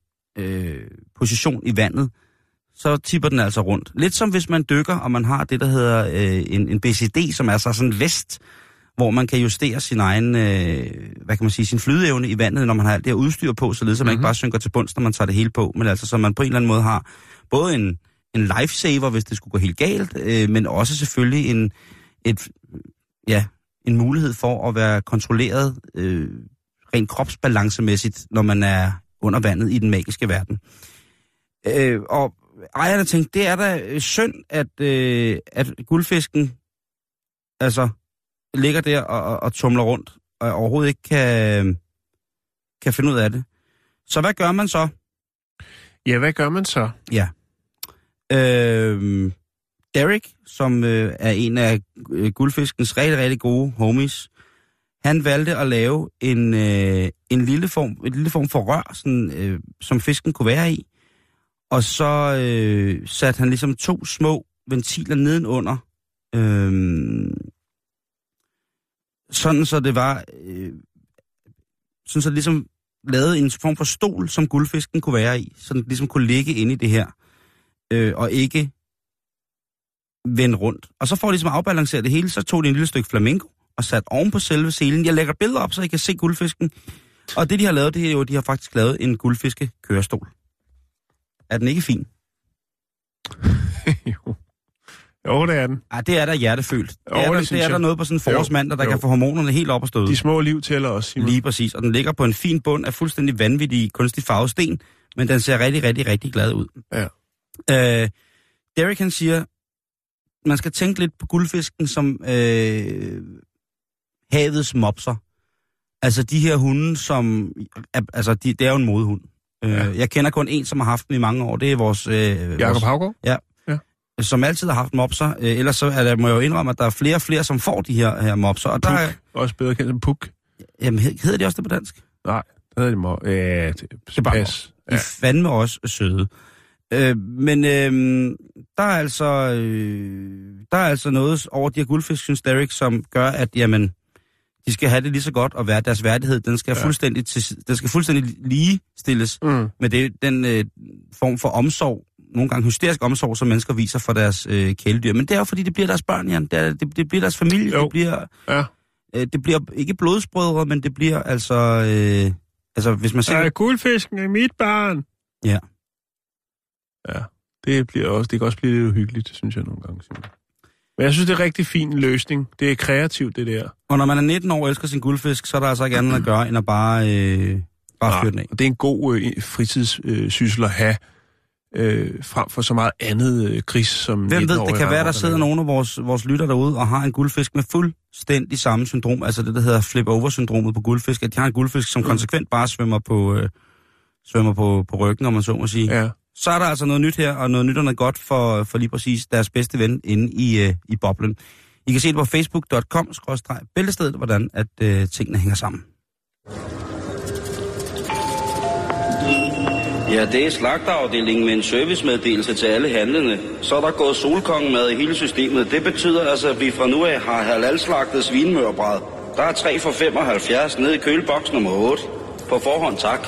position i vandet, så tipper den altså rundt. Lidt som hvis man dykker, og man har det, der hedder en BCD, som er så sådan en vest, hvor man kan justere sin egen, sin flydeevne i vandet, når man har alt det her udstyr på, således at man ikke bare synker til bunds, når man tager det hele på, men altså så man på en eller anden måde har både en lifesaver, hvis det skulle gå helt galt, men også selvfølgelig en mulighed for at være kontrolleret rent kropsbalancemæssigt, når man er under vandet i den magiske verden. Og ejerne tænkte, det er da synd, at guldfisken altså ligger der og tumler rundt, og overhovedet ikke kan finde ud af det. Så hvad gør man så? Ja, hvad gør man så? Ja. Derrick, som er en af guldfiskens rigtig, rigtig gode homies, han valgte at lave en lille form for rør, sådan, som fisken kunne være i. Og så satte han ligesom 2 små ventiler nedenunder, sådan så det var, sådan så det ligesom lavede en form for stol, som guldfisken kunne være i, så den ligesom kunne ligge inde i det her, og ikke vende rundt. Og så for at ligesom afbalancere det hele, så tog de en lille stykke flamingo og satte oven på selve selen. Jeg lægger billeder op, så I kan se guldfisken. Og det, de har lavet, det er jo, de har faktisk lavet en guldfiskekørestol. Er den ikke fin? Jo, det er den. Ej, det er der hjertefølt. Det er der noget på sådan en forårsmandag, der kan få hormonerne helt op og støde. De små liv tæller også, Simon. Lige præcis, og den ligger på en fin bund af fuldstændig vanvittig kunstig farvesten, men den ser rigtig, rigtig, rigtig glad ud. Ja. Derrick, han siger, man skal tænke lidt på guldfisken som havets mopser. Altså de her hunde, som... Altså det er jo en modehund. Ja. Jeg kender kun en, som har haft dem i mange år. Det er vores... Jacob Havgaard? Ja. Som altid har haft mopser. Ellers så er der, må jeg jo indrømme, at der er flere og flere, som får de her mopser. Og puk. Der er... Også bedre kendt som puk. Jamen, hedder de også det på dansk? Nej, det hedder de mopser. Det er bare mopser. De er fandme også søde. Der er altså noget over de her guldfisk, synes Derrick, som gør, at jamen, de skal have det lige så godt, og være deres værdighed, den skal fuldstændig ligestilles med det, den form for omsorg, nogle gange hysterisk omsorg, som mennesker viser for deres kæledyr. Men det er jo, fordi det bliver deres børn, Jan. Det bliver deres familie. Jo. Det bliver ikke blodsbrødre, men det bliver altså... hvis man ser... Guldfisken er mit barn! Ja. Ja, det kan også blive lidt uhyggeligt, synes jeg nogle gange. Men jeg synes, det er en rigtig fin løsning. Det er kreativt, det der. Og når man er 19 år og elsker sin guldfisk, så er der altså ikke andet at gøre, end at bare fyre den af. Og det er en god fritidssyssel at have, frem for så meget andet gris, som... Hvem ved, det kan være, der sidder nogen af vores lytter derude og har en guldfisk med fuldstændig samme syndrom, altså det, der hedder flip-over-syndromet på guldfisk, at de har en guldfisk, som konsekvent bare svømmer på ryggen, om man så må sige. Ja. Så er der altså noget nyt her, og noget nyt er noget godt for lige præcis deres bedste ven inde i boblen. I kan se det på facebook.com/bæltestedet, hvordan at tingene hænger sammen. Ja, det er slagterafdelingen med en servicemeddelelse til alle handlende. Så er der gået solkongemad i hele systemet. Det betyder altså, at vi fra nu af har halalslagtet svinemørbræd. Der er 3 for 75 nede i køleboks nummer 8. På forhånd tak.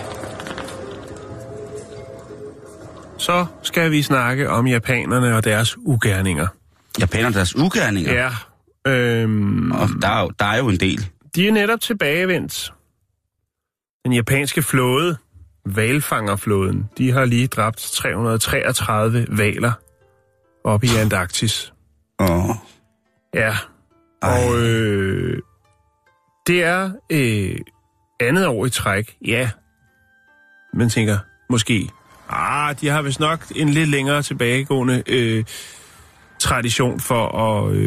Så skal vi snakke om japanerne og deres ugerninger. Japanerne og deres ugerninger? Ja. Og der er jo en del. De er netop tilbagevendt. Den japanske flåde, hvalfangerflåden, de har lige dræbt 333 hvaler oppe i Antarktis. Åh. Oh. Ja. Og det er andet år i træk, ja. Man tænker, måske... de har vist nok en lidt længere tilbagegående tradition for at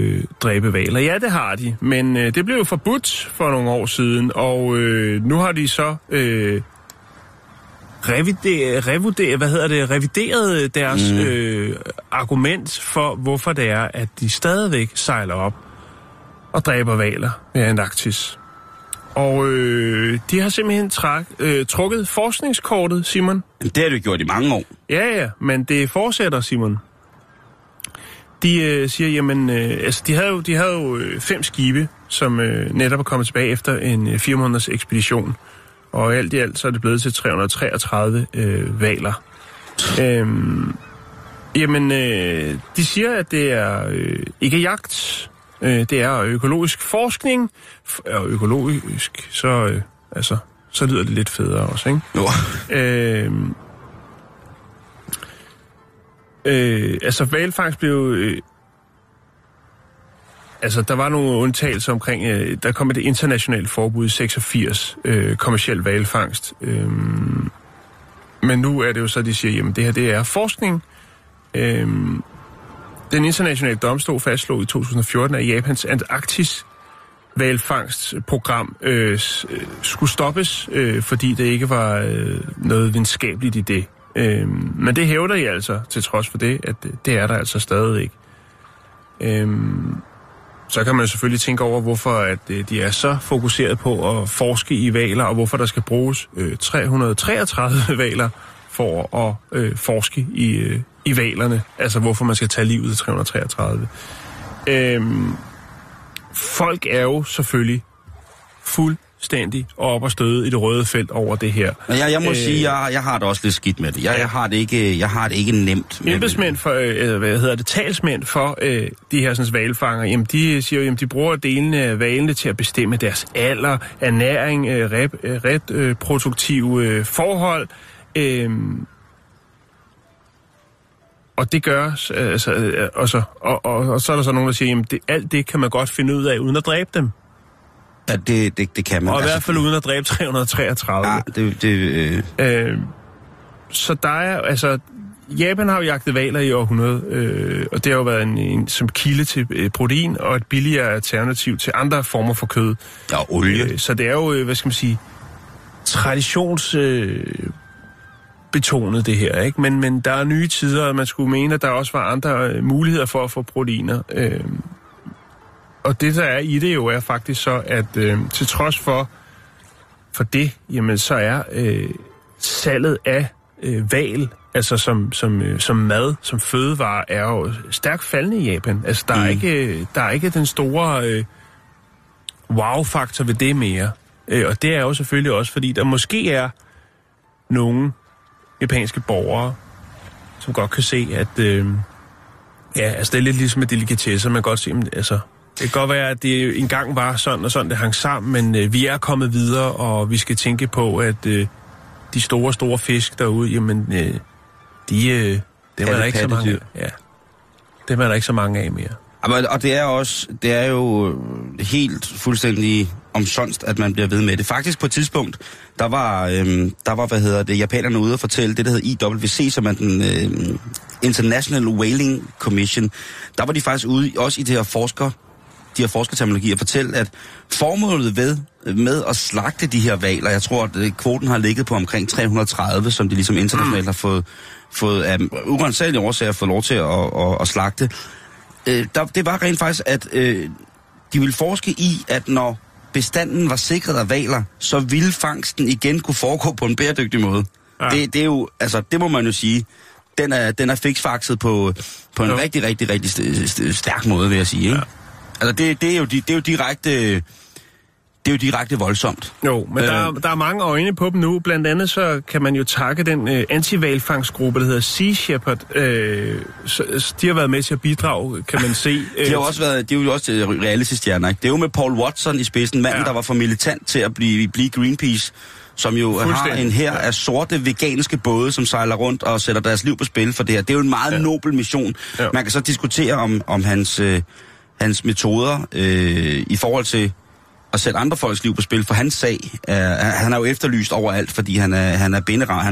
dræbe hvaler. Ja, det har de, men det blev jo forbudt for nogle år siden, og nu har de så revideret deres argument for, hvorfor det er, at de stadigvæk sejler op og dræber hvaler ved Antarktis. Og de har simpelthen trukket forskningskortet, Simon. Det har du gjort i mange år. Ja, men det fortsætter, Simon. De siger, jamen, de havde jo 5 skibe, som netop er kommet tilbage efter en 4 måneders ekspedition. Og alt i alt, så er det blevet til 333 hvaler. De siger, at det er ikke jagt. Det er økologisk forskning, og økologisk, så lyder det lidt federe også, ikke? Jo. Hvalfangst blev... der var nogle undtagelser omkring... der kom et internationalt forbud i 86, kommerciel hvalfangst. Men nu er det jo så, de siger, jamen det her, det er forskning. Den internationale domstol fastslog i 2014, at Japans Antarktis hvalfangstprogram skulle stoppes, fordi det ikke var noget videnskabeligt i det. Men det hævder I altså, til trods for det, at det er der altså stadig ikke. Så kan man selvfølgelig tænke over, hvorfor at de er så fokuseret på at forske i hvaler, og hvorfor der skal bruges 333 hvaler for at forske i hvalerne, altså hvorfor man skal tage livet af 333. Folk er jo selvfølgelig fuldstændig op og støde i det røde felt over det her. Jeg må sige, jeg har det også lidt skidt med det. Jeg har det ikke nemt. Embedsmænd for, talsmænd for de her sådan hvalfanger, jamen de siger jo, jamen de bruger delene af hvalene til at bestemme deres alder, ernæring, reproduktive forhold, og det gør, og så er der så nogen, der siger, jamen alt det kan man godt finde ud af, uden at dræbe dem. Ja, det kan man. Og i hvert fald uden at dræbe 333. Ja, så der er, Japan har jo jagtet hvaler i århundrede, og det har jo været en som kilde til protein og et billigere alternativ til andre former for kød. Ja, olie. Så det er jo, hvad skal man sige, traditionsbetonet det her, ikke? Men der er nye tider, og man skulle mene, at der også var andre muligheder for at få proteiner. Og det, der er i det jo, er faktisk så, at til trods for det, jamen så er salget af hval, altså som mad, som fødevare, er jo stærkt faldende i Japan. Altså der er ikke den store wow-faktor ved det mere. Og det er jo selvfølgelig også, fordi der måske er nogle japanske borgere, som godt kan se, at det er lidt ligesom med delikatesser, man kan godt se, altså det kan godt være, at det engang var sådan og sådan, det hang sammen, men vi er kommet videre, og vi skal tænke på, at de store fisk derude, jamen, dem er der ikke så mange af. Ja. Dem er der ikke så mange af mere. Og det er jo helt fuldstændig omsonst, at man bliver ved med det. Faktisk på et tidspunkt, der var japanerne ude at fortælle det, der hed IWC, som er den International Whaling Commission. Der var de faktisk ude, også i de her forskerterminologier, at fortælle, at formålet med at slagte de her hvaler, jeg tror, at kvoten har ligget på omkring 330, som de ligesom internationalt har fået af urensagelige årsager fået lov til at slagte. Det var rent faktisk, at de ville forske i, at når bestanden var sikret af hvaler, så ville fangsten igen kunne foregå på en bæredygtig måde. Ja. Det er jo, altså, det må man jo sige, den er fiksfakset på en rigtig, rigtig, rigtig stærk måde, vil jeg sige, ikke? Ja. Altså, det er jo direkte voldsomt. Jo, men der er mange øjne på dem nu. Blandt andet så kan man jo takke den anti-hvalfangstgruppe, der hedder Sea Shepherd. Så de har været med til at bidrage, kan man se. De har jo også reality-stjerner, ikke? Det er jo med Paul Watson i spidsen, manden, der var for militant til at blive Greenpeace, som jo har en hær af sorte veganske både, som sejler rundt og sætter deres liv på spil for det her. Det er jo en meget nobel mission. Ja. Man kan så diskutere om hans metoder i forhold til at sætte andre folks liv på spil, for hans sag, han er jo efterlyst overalt, fordi han er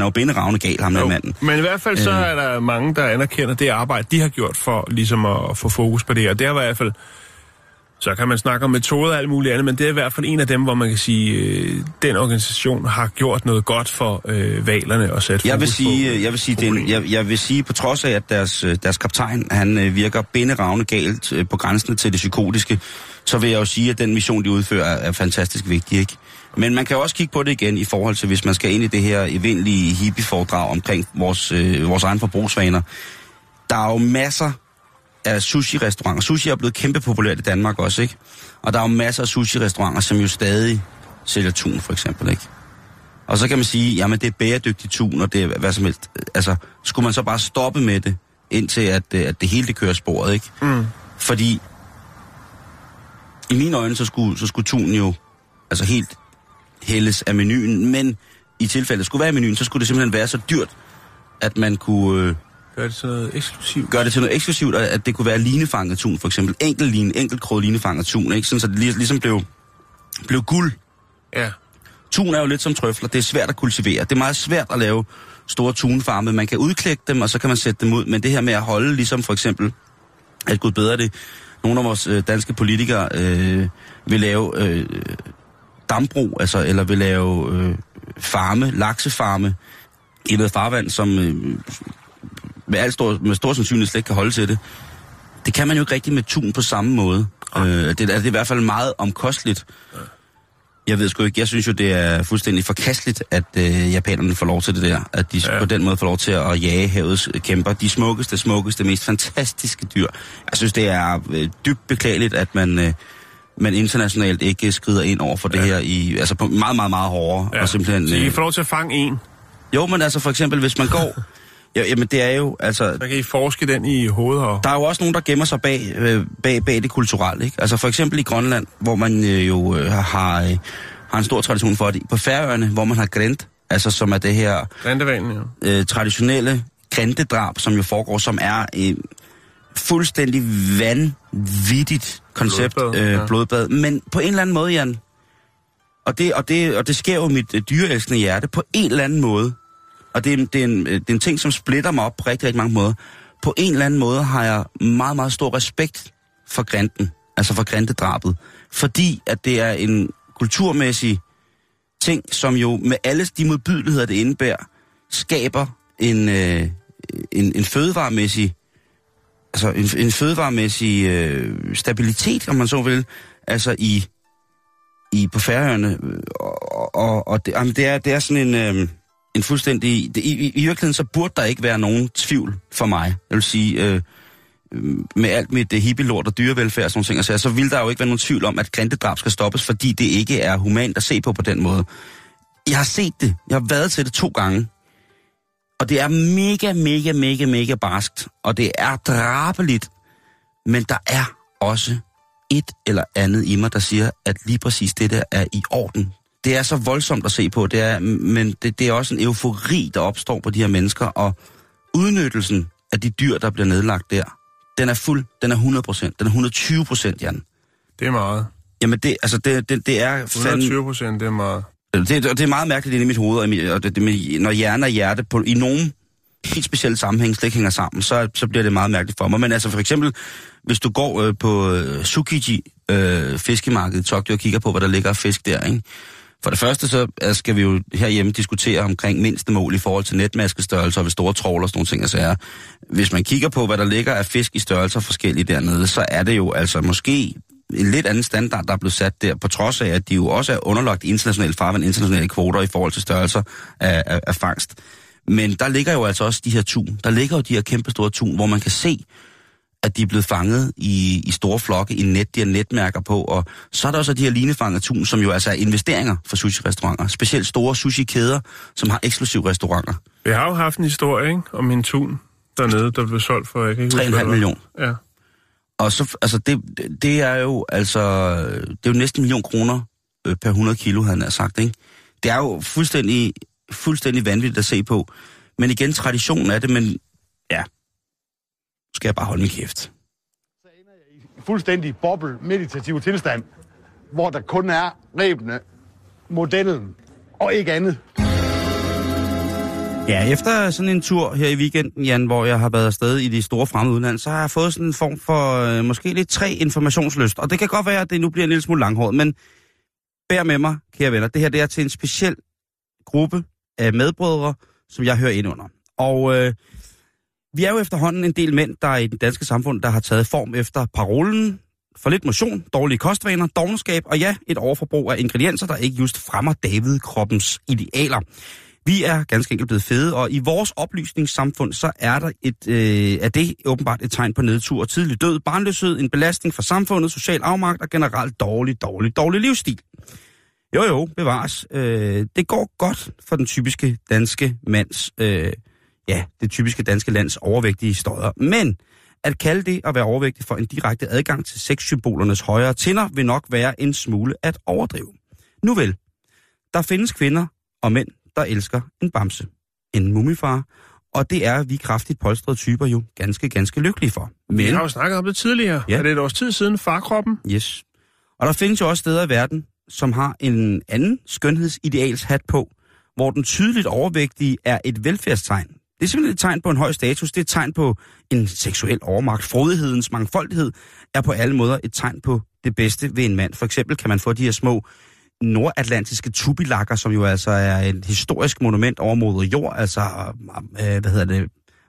jo binderavne gal, ham der manden. Men i hvert fald så er der mange, der anerkender det arbejde, de har gjort for ligesom at få fokus på det, og det har i hvert fald, så kan man snakke om metoder og alt muligt andet, men det er i hvert fald en af dem, hvor man kan sige, den organisation har gjort noget godt for hvalerne og sat fokus Jeg vil sige, på trods af, at deres kaptajn, han virker binderavne galt på grænsen til det psykotiske, så vil jeg jo sige, at den mission, de udfører, er fantastisk vigtig, ikke? Men man kan jo også kigge på det igen i forhold til, hvis man skal ind i det her evindelige hippie-foredrag omkring vores egen forbrugsvaner. Der er jo masser af sushi-restauranter. Sushi er blevet kæmpe populært i Danmark også, ikke? Og der er jo masser af sushi-restauranter, som jo stadig sælger tun, for eksempel, ikke? Og så kan man sige, jamen det er bæredygtig tun, og det er hvad som helst. Altså, skulle man så bare stoppe med det, indtil at det hele det kører sporet, ikke? Mm. Fordi i mine øjne, så skulle tun jo altså helt hældes af menuen, men i tilfælde, det skulle være i menuen, så skulle det simpelthen være så dyrt, at man kunne gøre det til noget eksklusivt, og at det kunne være linefanget tun, for eksempel. Enkeltkroget linefanget tun, ikke? Sådan, så det ligesom blev guld. Ja. Tun er jo lidt som trøfler, det er svært at kultivere. Det er meget svært at lave store tunfarme. Man kan udklække dem, og så kan man sætte dem ud, men det her med at holde, ligesom for eksempel, at gud bedre det, nogle af vores danske politikere vil lave dambrug, altså, eller vil lave farme, laksefarme, i noget farvand, som med stor sandsynlighed slet ikke kan holde til det. Det kan man jo ikke rigtig med tun på samme måde. Det er i hvert fald meget omkosteligt. Jeg ved sgu ikke, jeg synes jo, det er fuldstændig forkasteligt, at japanerne får lov til det der. At de på den måde får lov til at jage havets kæmper. De smukkeste, mest fantastiske dyr. Jeg synes, det er dybt beklageligt, at man internationalt ikke skrider ind over for det her. Altså på meget, meget, meget hårdere. Ja. Og simpelthen, så I får lov til at fange en? Jo, men altså for eksempel, hvis man går... Jamen det er jo, altså... Så kan I forske den i hovedet her. Der er jo også nogen, der gemmer sig bag det kulturelle, ikke? Altså for eksempel i Grønland, hvor man jo har en stor tradition for det. På Færøerne, hvor man har grint, altså som er det her... Grindevalen, ja. Traditionelle grintedrab, som jo foregår, som er fuldstændig vanvittigt koncept. Blodbad. Men på en eller anden måde, Jan, og det skærer jo mit dyreelskende hjerte, på en eller anden måde, og det er en ting, som splitter mig op på rigtig, rigtig mange måder. På en eller anden måde har jeg meget, meget stor respekt for Grinten, altså for Grintedrabet, fordi at det er en kulturmæssig ting, som jo med alle de modbydeligheder, det indebærer, skaber en fødevaremæssig, altså en fødevaremæssig stabilitet, om man så vil, altså i på Færøerne, og det, jamen det er sådan en fuldstændig... Det, i virkeligheden så burde der ikke være nogen tvivl for mig. Jeg vil sige, med alt mit hippie-lort og dyrevelfærd og sådan ting, altså, så vil der jo ikke være nogen tvivl om, at grintedrab skal stoppes, fordi det ikke er humant at se på den måde. Jeg har set det. Jeg har været til det 2 gange. Og det er mega, mega, mega, mega barskt. Og det er drabeligt. Men der er også et eller andet i mig, der siger, at lige præcis det der er i orden. Det er så voldsomt at se på, men det er også en eufori, der opstår på de her mennesker, og udnyttelsen af de dyr, der bliver nedlagt der, den er 100%, den er 120%, Jan. Det er meget. Jamen det er... 120%, det er meget. Det er meget mærkeligt inde i mit hoved, og når hjerne og hjerte i nogen helt specielle sammenhæng slet ikke hænger sammen, så bliver det meget mærkeligt for mig. Men altså for eksempel, hvis du går på Tsukiji fiskemarkedet i Tokyo og kigger på, hvad der ligger af fisk der, ikke? For det første, så skal vi jo herhjemme diskutere omkring mindstemål i forhold til netmaskestørrelser ved store trawler og sådan nogle ting. Altså, hvis man kigger på, hvad der ligger af fisk i størrelser forskellige dernede, så er det jo altså måske en lidt anden standard, der er blevet sat der, på trods af, at de jo også er underlagt internationale farvand, internationale kvoter i forhold til størrelser af fangst. Men der ligger jo altså også de her tun. Der ligger jo de her kæmpe store tun, hvor man kan se, at de er blevet fanget i store flokke, i net, de har netmærker på, og så er der også de her linefangertun, som jo altså er investeringer for sushi-restauranter. Specielt store sushi-kæder, som har eksklusive restauranter. Vi har jo haft en historie, ikke, om en tun dernede, der blev solgt for, jeg kan ikke huske, 3,5 millioner. Ja. Og så, altså, det er jo næsten 1 million kroner per 100 kilo, havde han sagt, ikke? Det er jo fuldstændig vanvittigt at se på. Men igen, traditionen er det, men ja... Nu skal jeg bare holde min kæft. Så ender jeg i en fuldstændig boble, meditativ tilstand, hvor der kun er rebene, modellen og ikke andet. Ja, efter sådan en tur her i weekenden, Jan, hvor jeg har været afsted i de store fremmede udland, så har jeg fået sådan en form for måske lidt 3 informationslyst. Og det kan godt være, at det nu bliver en lille smule langhåret, men bær med mig, kære venner. Det her, det er til en speciel gruppe af medbrødre, som jeg hører ind under. Og... vi er jo efterhånden en del mænd, der er i den danske samfund, der har taget form efter parolen for lidt motion, dårlige kostvaner, dovenskab og ja, et overforbrug af ingredienser, der ikke just fremmer David-kroppens idealer. Vi er ganske enkelt blevet fede, og i vores oplysningssamfund, så er der det åbenbart et tegn på nedtur, tidlig død, barnløshed, en belastning for samfundet, social afmagt og generelt dårlig livsstil. Jo, bevares. Det går godt for den typiske danske mands... det typiske danske lands overvægtige støder. Men at kalde det at være overvægtig for en direkte adgang til sexsymbolernes højere tinder, vil nok være en smule at overdrive. Nu vel, der findes kvinder og mænd, der elsker en bamse, en mumifar, og det er vi kraftigt polstrede typer jo ganske, ganske lykkelige for. Men vi har jo snakket om det tidligere. Ja. Er det et års tid siden farkroppen? Yes. Og der findes jo også steder i verden, som har en anden skønhedsideals hat på, hvor den tydeligt overvægtige er et velfærdstegn. Det er simpelthen et tegn på en høj status, det er et tegn på en seksuel overmagt. Frodighedens mangfoldighed er på alle måder et tegn på det bedste ved en mand. For eksempel kan man få de her små nordatlantiske tubilakker, som jo altså er et historisk monument over moder jord. Altså,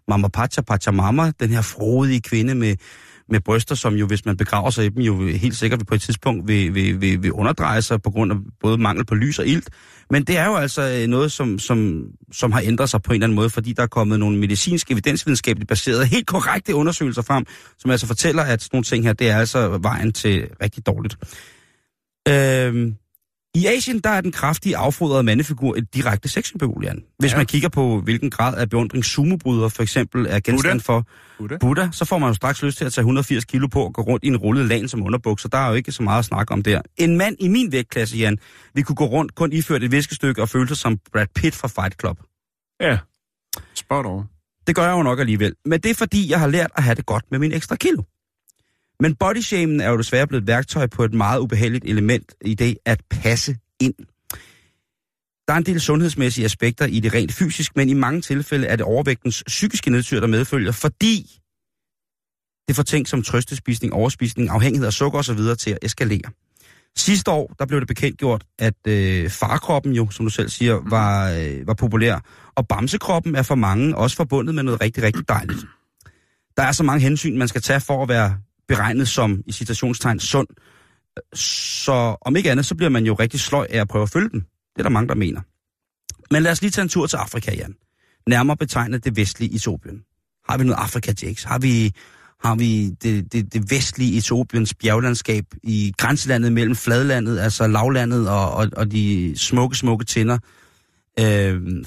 Mama Pachapachamama, den her frodige kvinde med bryster, som jo, hvis man begraver sig i dem, jo helt sikkert på et tidspunkt vil underdreje sig på grund af både mangel på lys og ilt. Men det er jo altså noget, som har ændret sig på en eller anden måde, fordi der er kommet nogle medicinske, evidensvidenskabeligt baserede, helt korrekte undersøgelser frem, som altså fortæller, at sådan nogle ting her, det er altså vejen til rigtig dårligt. I Asien, der er den kraftige, affodrede mandefigur et direkte sexsymbol, Jan. Hvis man kigger på, hvilken grad af beundring sumobryder for eksempel er genstand for Buddha, så får man jo straks lyst til at tage 180 kilo på og gå rundt i en rullet lan som underbukser. Der er jo ikke så meget at snakke om der. En mand i min vægtklasse, Jan, vi kunne gå rundt kun iført et viskestykke og føle sig som Brad Pitt fra Fight Club. Ja, spot on. Det gør jeg jo nok alligevel. Men det er fordi, jeg har lært at have det godt med min ekstra kilo. Men bodyshamen er jo desværre blevet et værktøj på et meget ubehageligt element i det at passe ind. Der er en del sundhedsmæssige aspekter i det rent fysisk, men i mange tilfælde er det overvægtens psykiske nedtyr, der medfølger, fordi det får ting som trøstespisning, overspisning, afhængighed af sukker osv. til at eskalere. Sidste år, der blev det bekendtgjort, at farkroppen jo, som du selv siger, var populær. Og bamsekroppen er for mange også forbundet med noget rigtig, rigtig dejligt. Der er så mange hensyn, man skal tage for at være beregnet som, i citationstegn, sund. Så om ikke andet, så bliver man jo rigtig sløj af at prøve at følge den. Det er der mange, der mener. Men lad os lige tage en tur til Afrika, Jan. Nærmere betegnet det vestlige Etiopien. Har vi noget Afrika, Jakes? Har vi det vestlige Etiopiens bjerglandskab i grænselandet mellem fladlandet, altså lavlandet og de smukke tinder.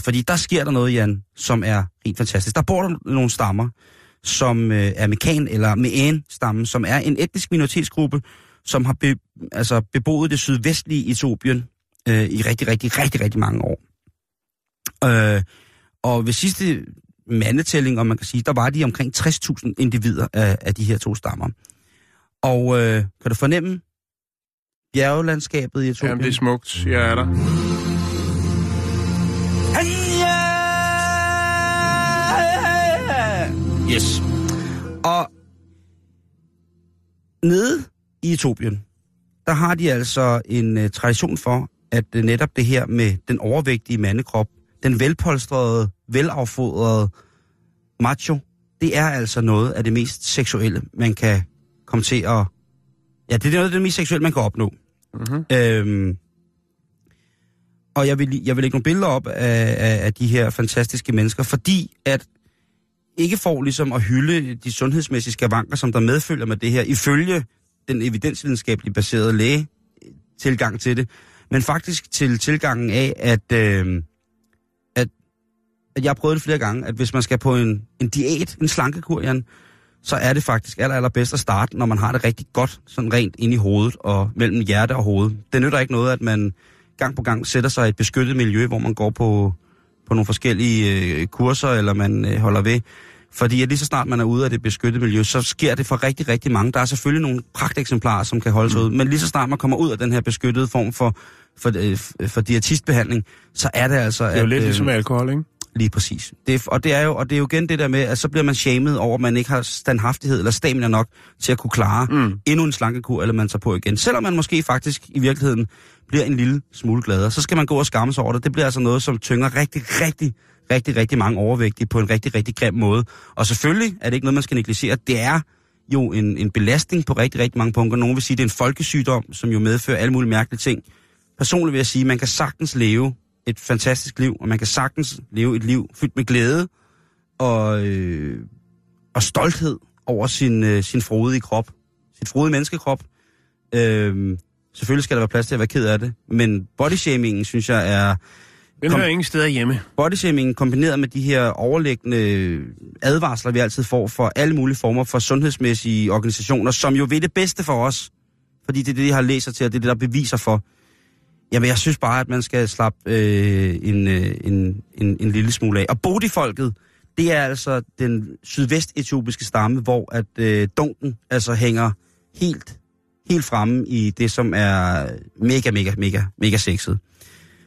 Fordi der sker der noget, Jan, som er helt fantastisk. Der bor der nogle stammer, som er mekan eller mæan-stammen, som er en etnisk minoritetsgruppe, som har beboet det sydvestlige Etiopien i rigtig mange år. Og ved sidste mandetælling, om man kan sige, der var de omkring 60.000 individer af de her to stammer. Og kan du fornemme bjergelandskabet i Etiopien? Jamen, det er smukt. Jeg er der. Yes. Og nede i Etiopien, der har de altså en tradition for, at netop det her med den overvægtige mandekrop, den velpolstrede, velaffodrede macho, det er altså noget af det mest seksuelle, man kan komme til at... Ja, det er noget af det mest seksuelle, man kan opnå. Mm-hmm. Og jeg vil lægge nogle billeder op af de her fantastiske mennesker, fordi at ikke får ligesom at hylde de sundhedsmæssige skavanker, som der medfølger med det her, ifølge den evidensvidenskabeligt baserede læge tilgang til det, men faktisk til tilgangen af, at jeg har prøvet det flere gange, at hvis man skal på en diæt, en slankekur, Jan, så er det faktisk allerbedst at starte, når man har det rigtig godt, sådan rent inde i hovedet og mellem hjerte og hoved. Det nytter ikke noget, at man gang på gang sætter sig i et beskyttet miljø, hvor man går på nogle forskellige kurser, eller man holder ved. Fordi at lige så snart man er ude af det beskyttede miljø, så sker det for rigtig, rigtig mange. Der er selvfølgelig nogle pragteksemplarer, som kan holde sig ud, men lige så snart man kommer ud af den her beskyttede form for diætistbehandling, så er det altså... Det er jo lidt ligesom alkohol, ikke? Lige præcis. Det er jo igen det der med, at så bliver man shamed over, at man ikke har standhaftighed eller stamina nok til at kunne klare endnu en slankekur, eller man tager på igen. Selvom man måske faktisk i virkeligheden bliver en lille smule gladere, så skal man gå og skamme sig over det. Det bliver altså noget, som tynger rigtig mange overvægtige på en rigtig grim måde. Og selvfølgelig er det ikke noget, man skal negligere. Det er jo en belastning på rigtig mange punkter. Nogen vil sige, det er en folkesygdom, som jo medfører alle mulige mærkelige ting. Personligt vil jeg sige, at man kan sagtens leve et fantastisk liv, og man kan sagtens leve et liv fyldt med glæde og stolthed over sin frodige krop, sit frodige menneskekrop. Selvfølgelig skal der være plads til at være ked af det, men bodyshamingen, synes jeg, er... Den hører ingen steder hjemme. Bodyshamingen kombineret med de her overliggende advarsler, vi altid får for alle mulige former for sundhedsmæssige organisationer, som jo ved det bedste for os, fordi det er det, de har læser til, og det er det, der beviser for. Jamen, jeg synes bare, at man skal slappe en lille smule af. Og Bodø-folket, det er altså den sydvest-etiopiske stamme, hvor at dunken altså hænger helt fremme i det, som er mega sexet.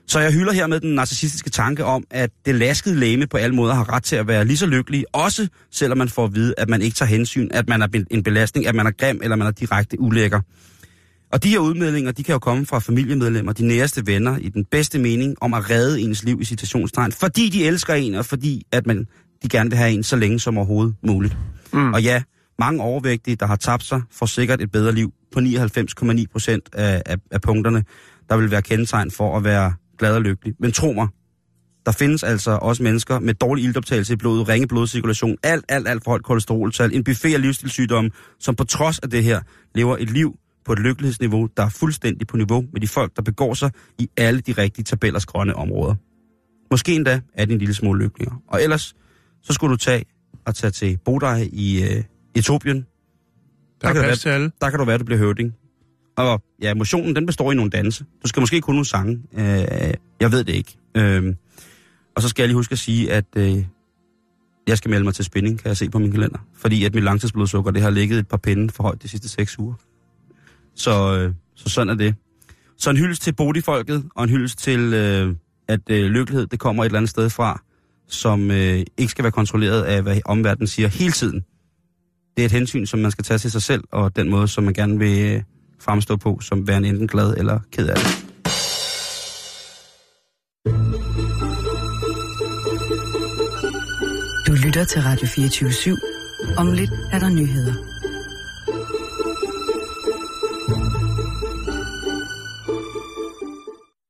Så jeg hylder her med den narcissistiske tanke om, at det laskede læme på alle måder har ret til at være lige så lykkelig, også selvom man får at vide, at man ikke tager hensyn, at man er en belastning, at man er grim, eller man er direkte ulækker. Og de her udmeldinger, de kan jo komme fra familiemedlemmer, de næreste venner, i den bedste mening, om at redde ens liv i citationstegn, fordi de elsker en, og fordi at de gerne vil have en så længe som overhovedet muligt. Mm. Og ja, mange overvægtige, der har tabt sig, får sikkert et bedre liv på 99,9% af punkterne, der vil være kendetegn for at være glad og lykkelig. Men tro mig, der findes altså også mennesker med dårlig iltoptagelse i blodet, ringe blodcirkulation, alt for højt kolesteroltal, en buffet af livsstilssygdomme, som på trods af det her lever et liv på et lykkelighedsniveau, der er fuldstændig på niveau med de folk, der begår sig i alle de rigtige tabellers grønne områder. Måske endda er det en lille smule lykninger. Og ellers, så skulle du tage til Bodø i Etiopien. Der kan du være, at du bliver høvding. Og ja, emotionen, den består i nogle danse. Du skal måske kunne nogle sange. Jeg ved det ikke. Og så skal jeg lige huske at sige, at jeg skal melde mig til spinning, kan jeg se på min kalender. Fordi at mit langtidsblodsukker, det har ligget et par pinde for højt de sidste 6 uger. Så sådan er det. Så en hyldest til Bodø-folket, og en hyldest til at lykkelighed, det kommer et eller andet sted fra, som ikke skal være kontrolleret af, hvad omverdenen siger hele tiden. Det er et hensyn, som man skal tage til sig selv, og den måde, som man gerne vil fremstå på, som værende enten glad eller ked af det. Du lytter til Radio 24/7. Om lidt er der nyheder.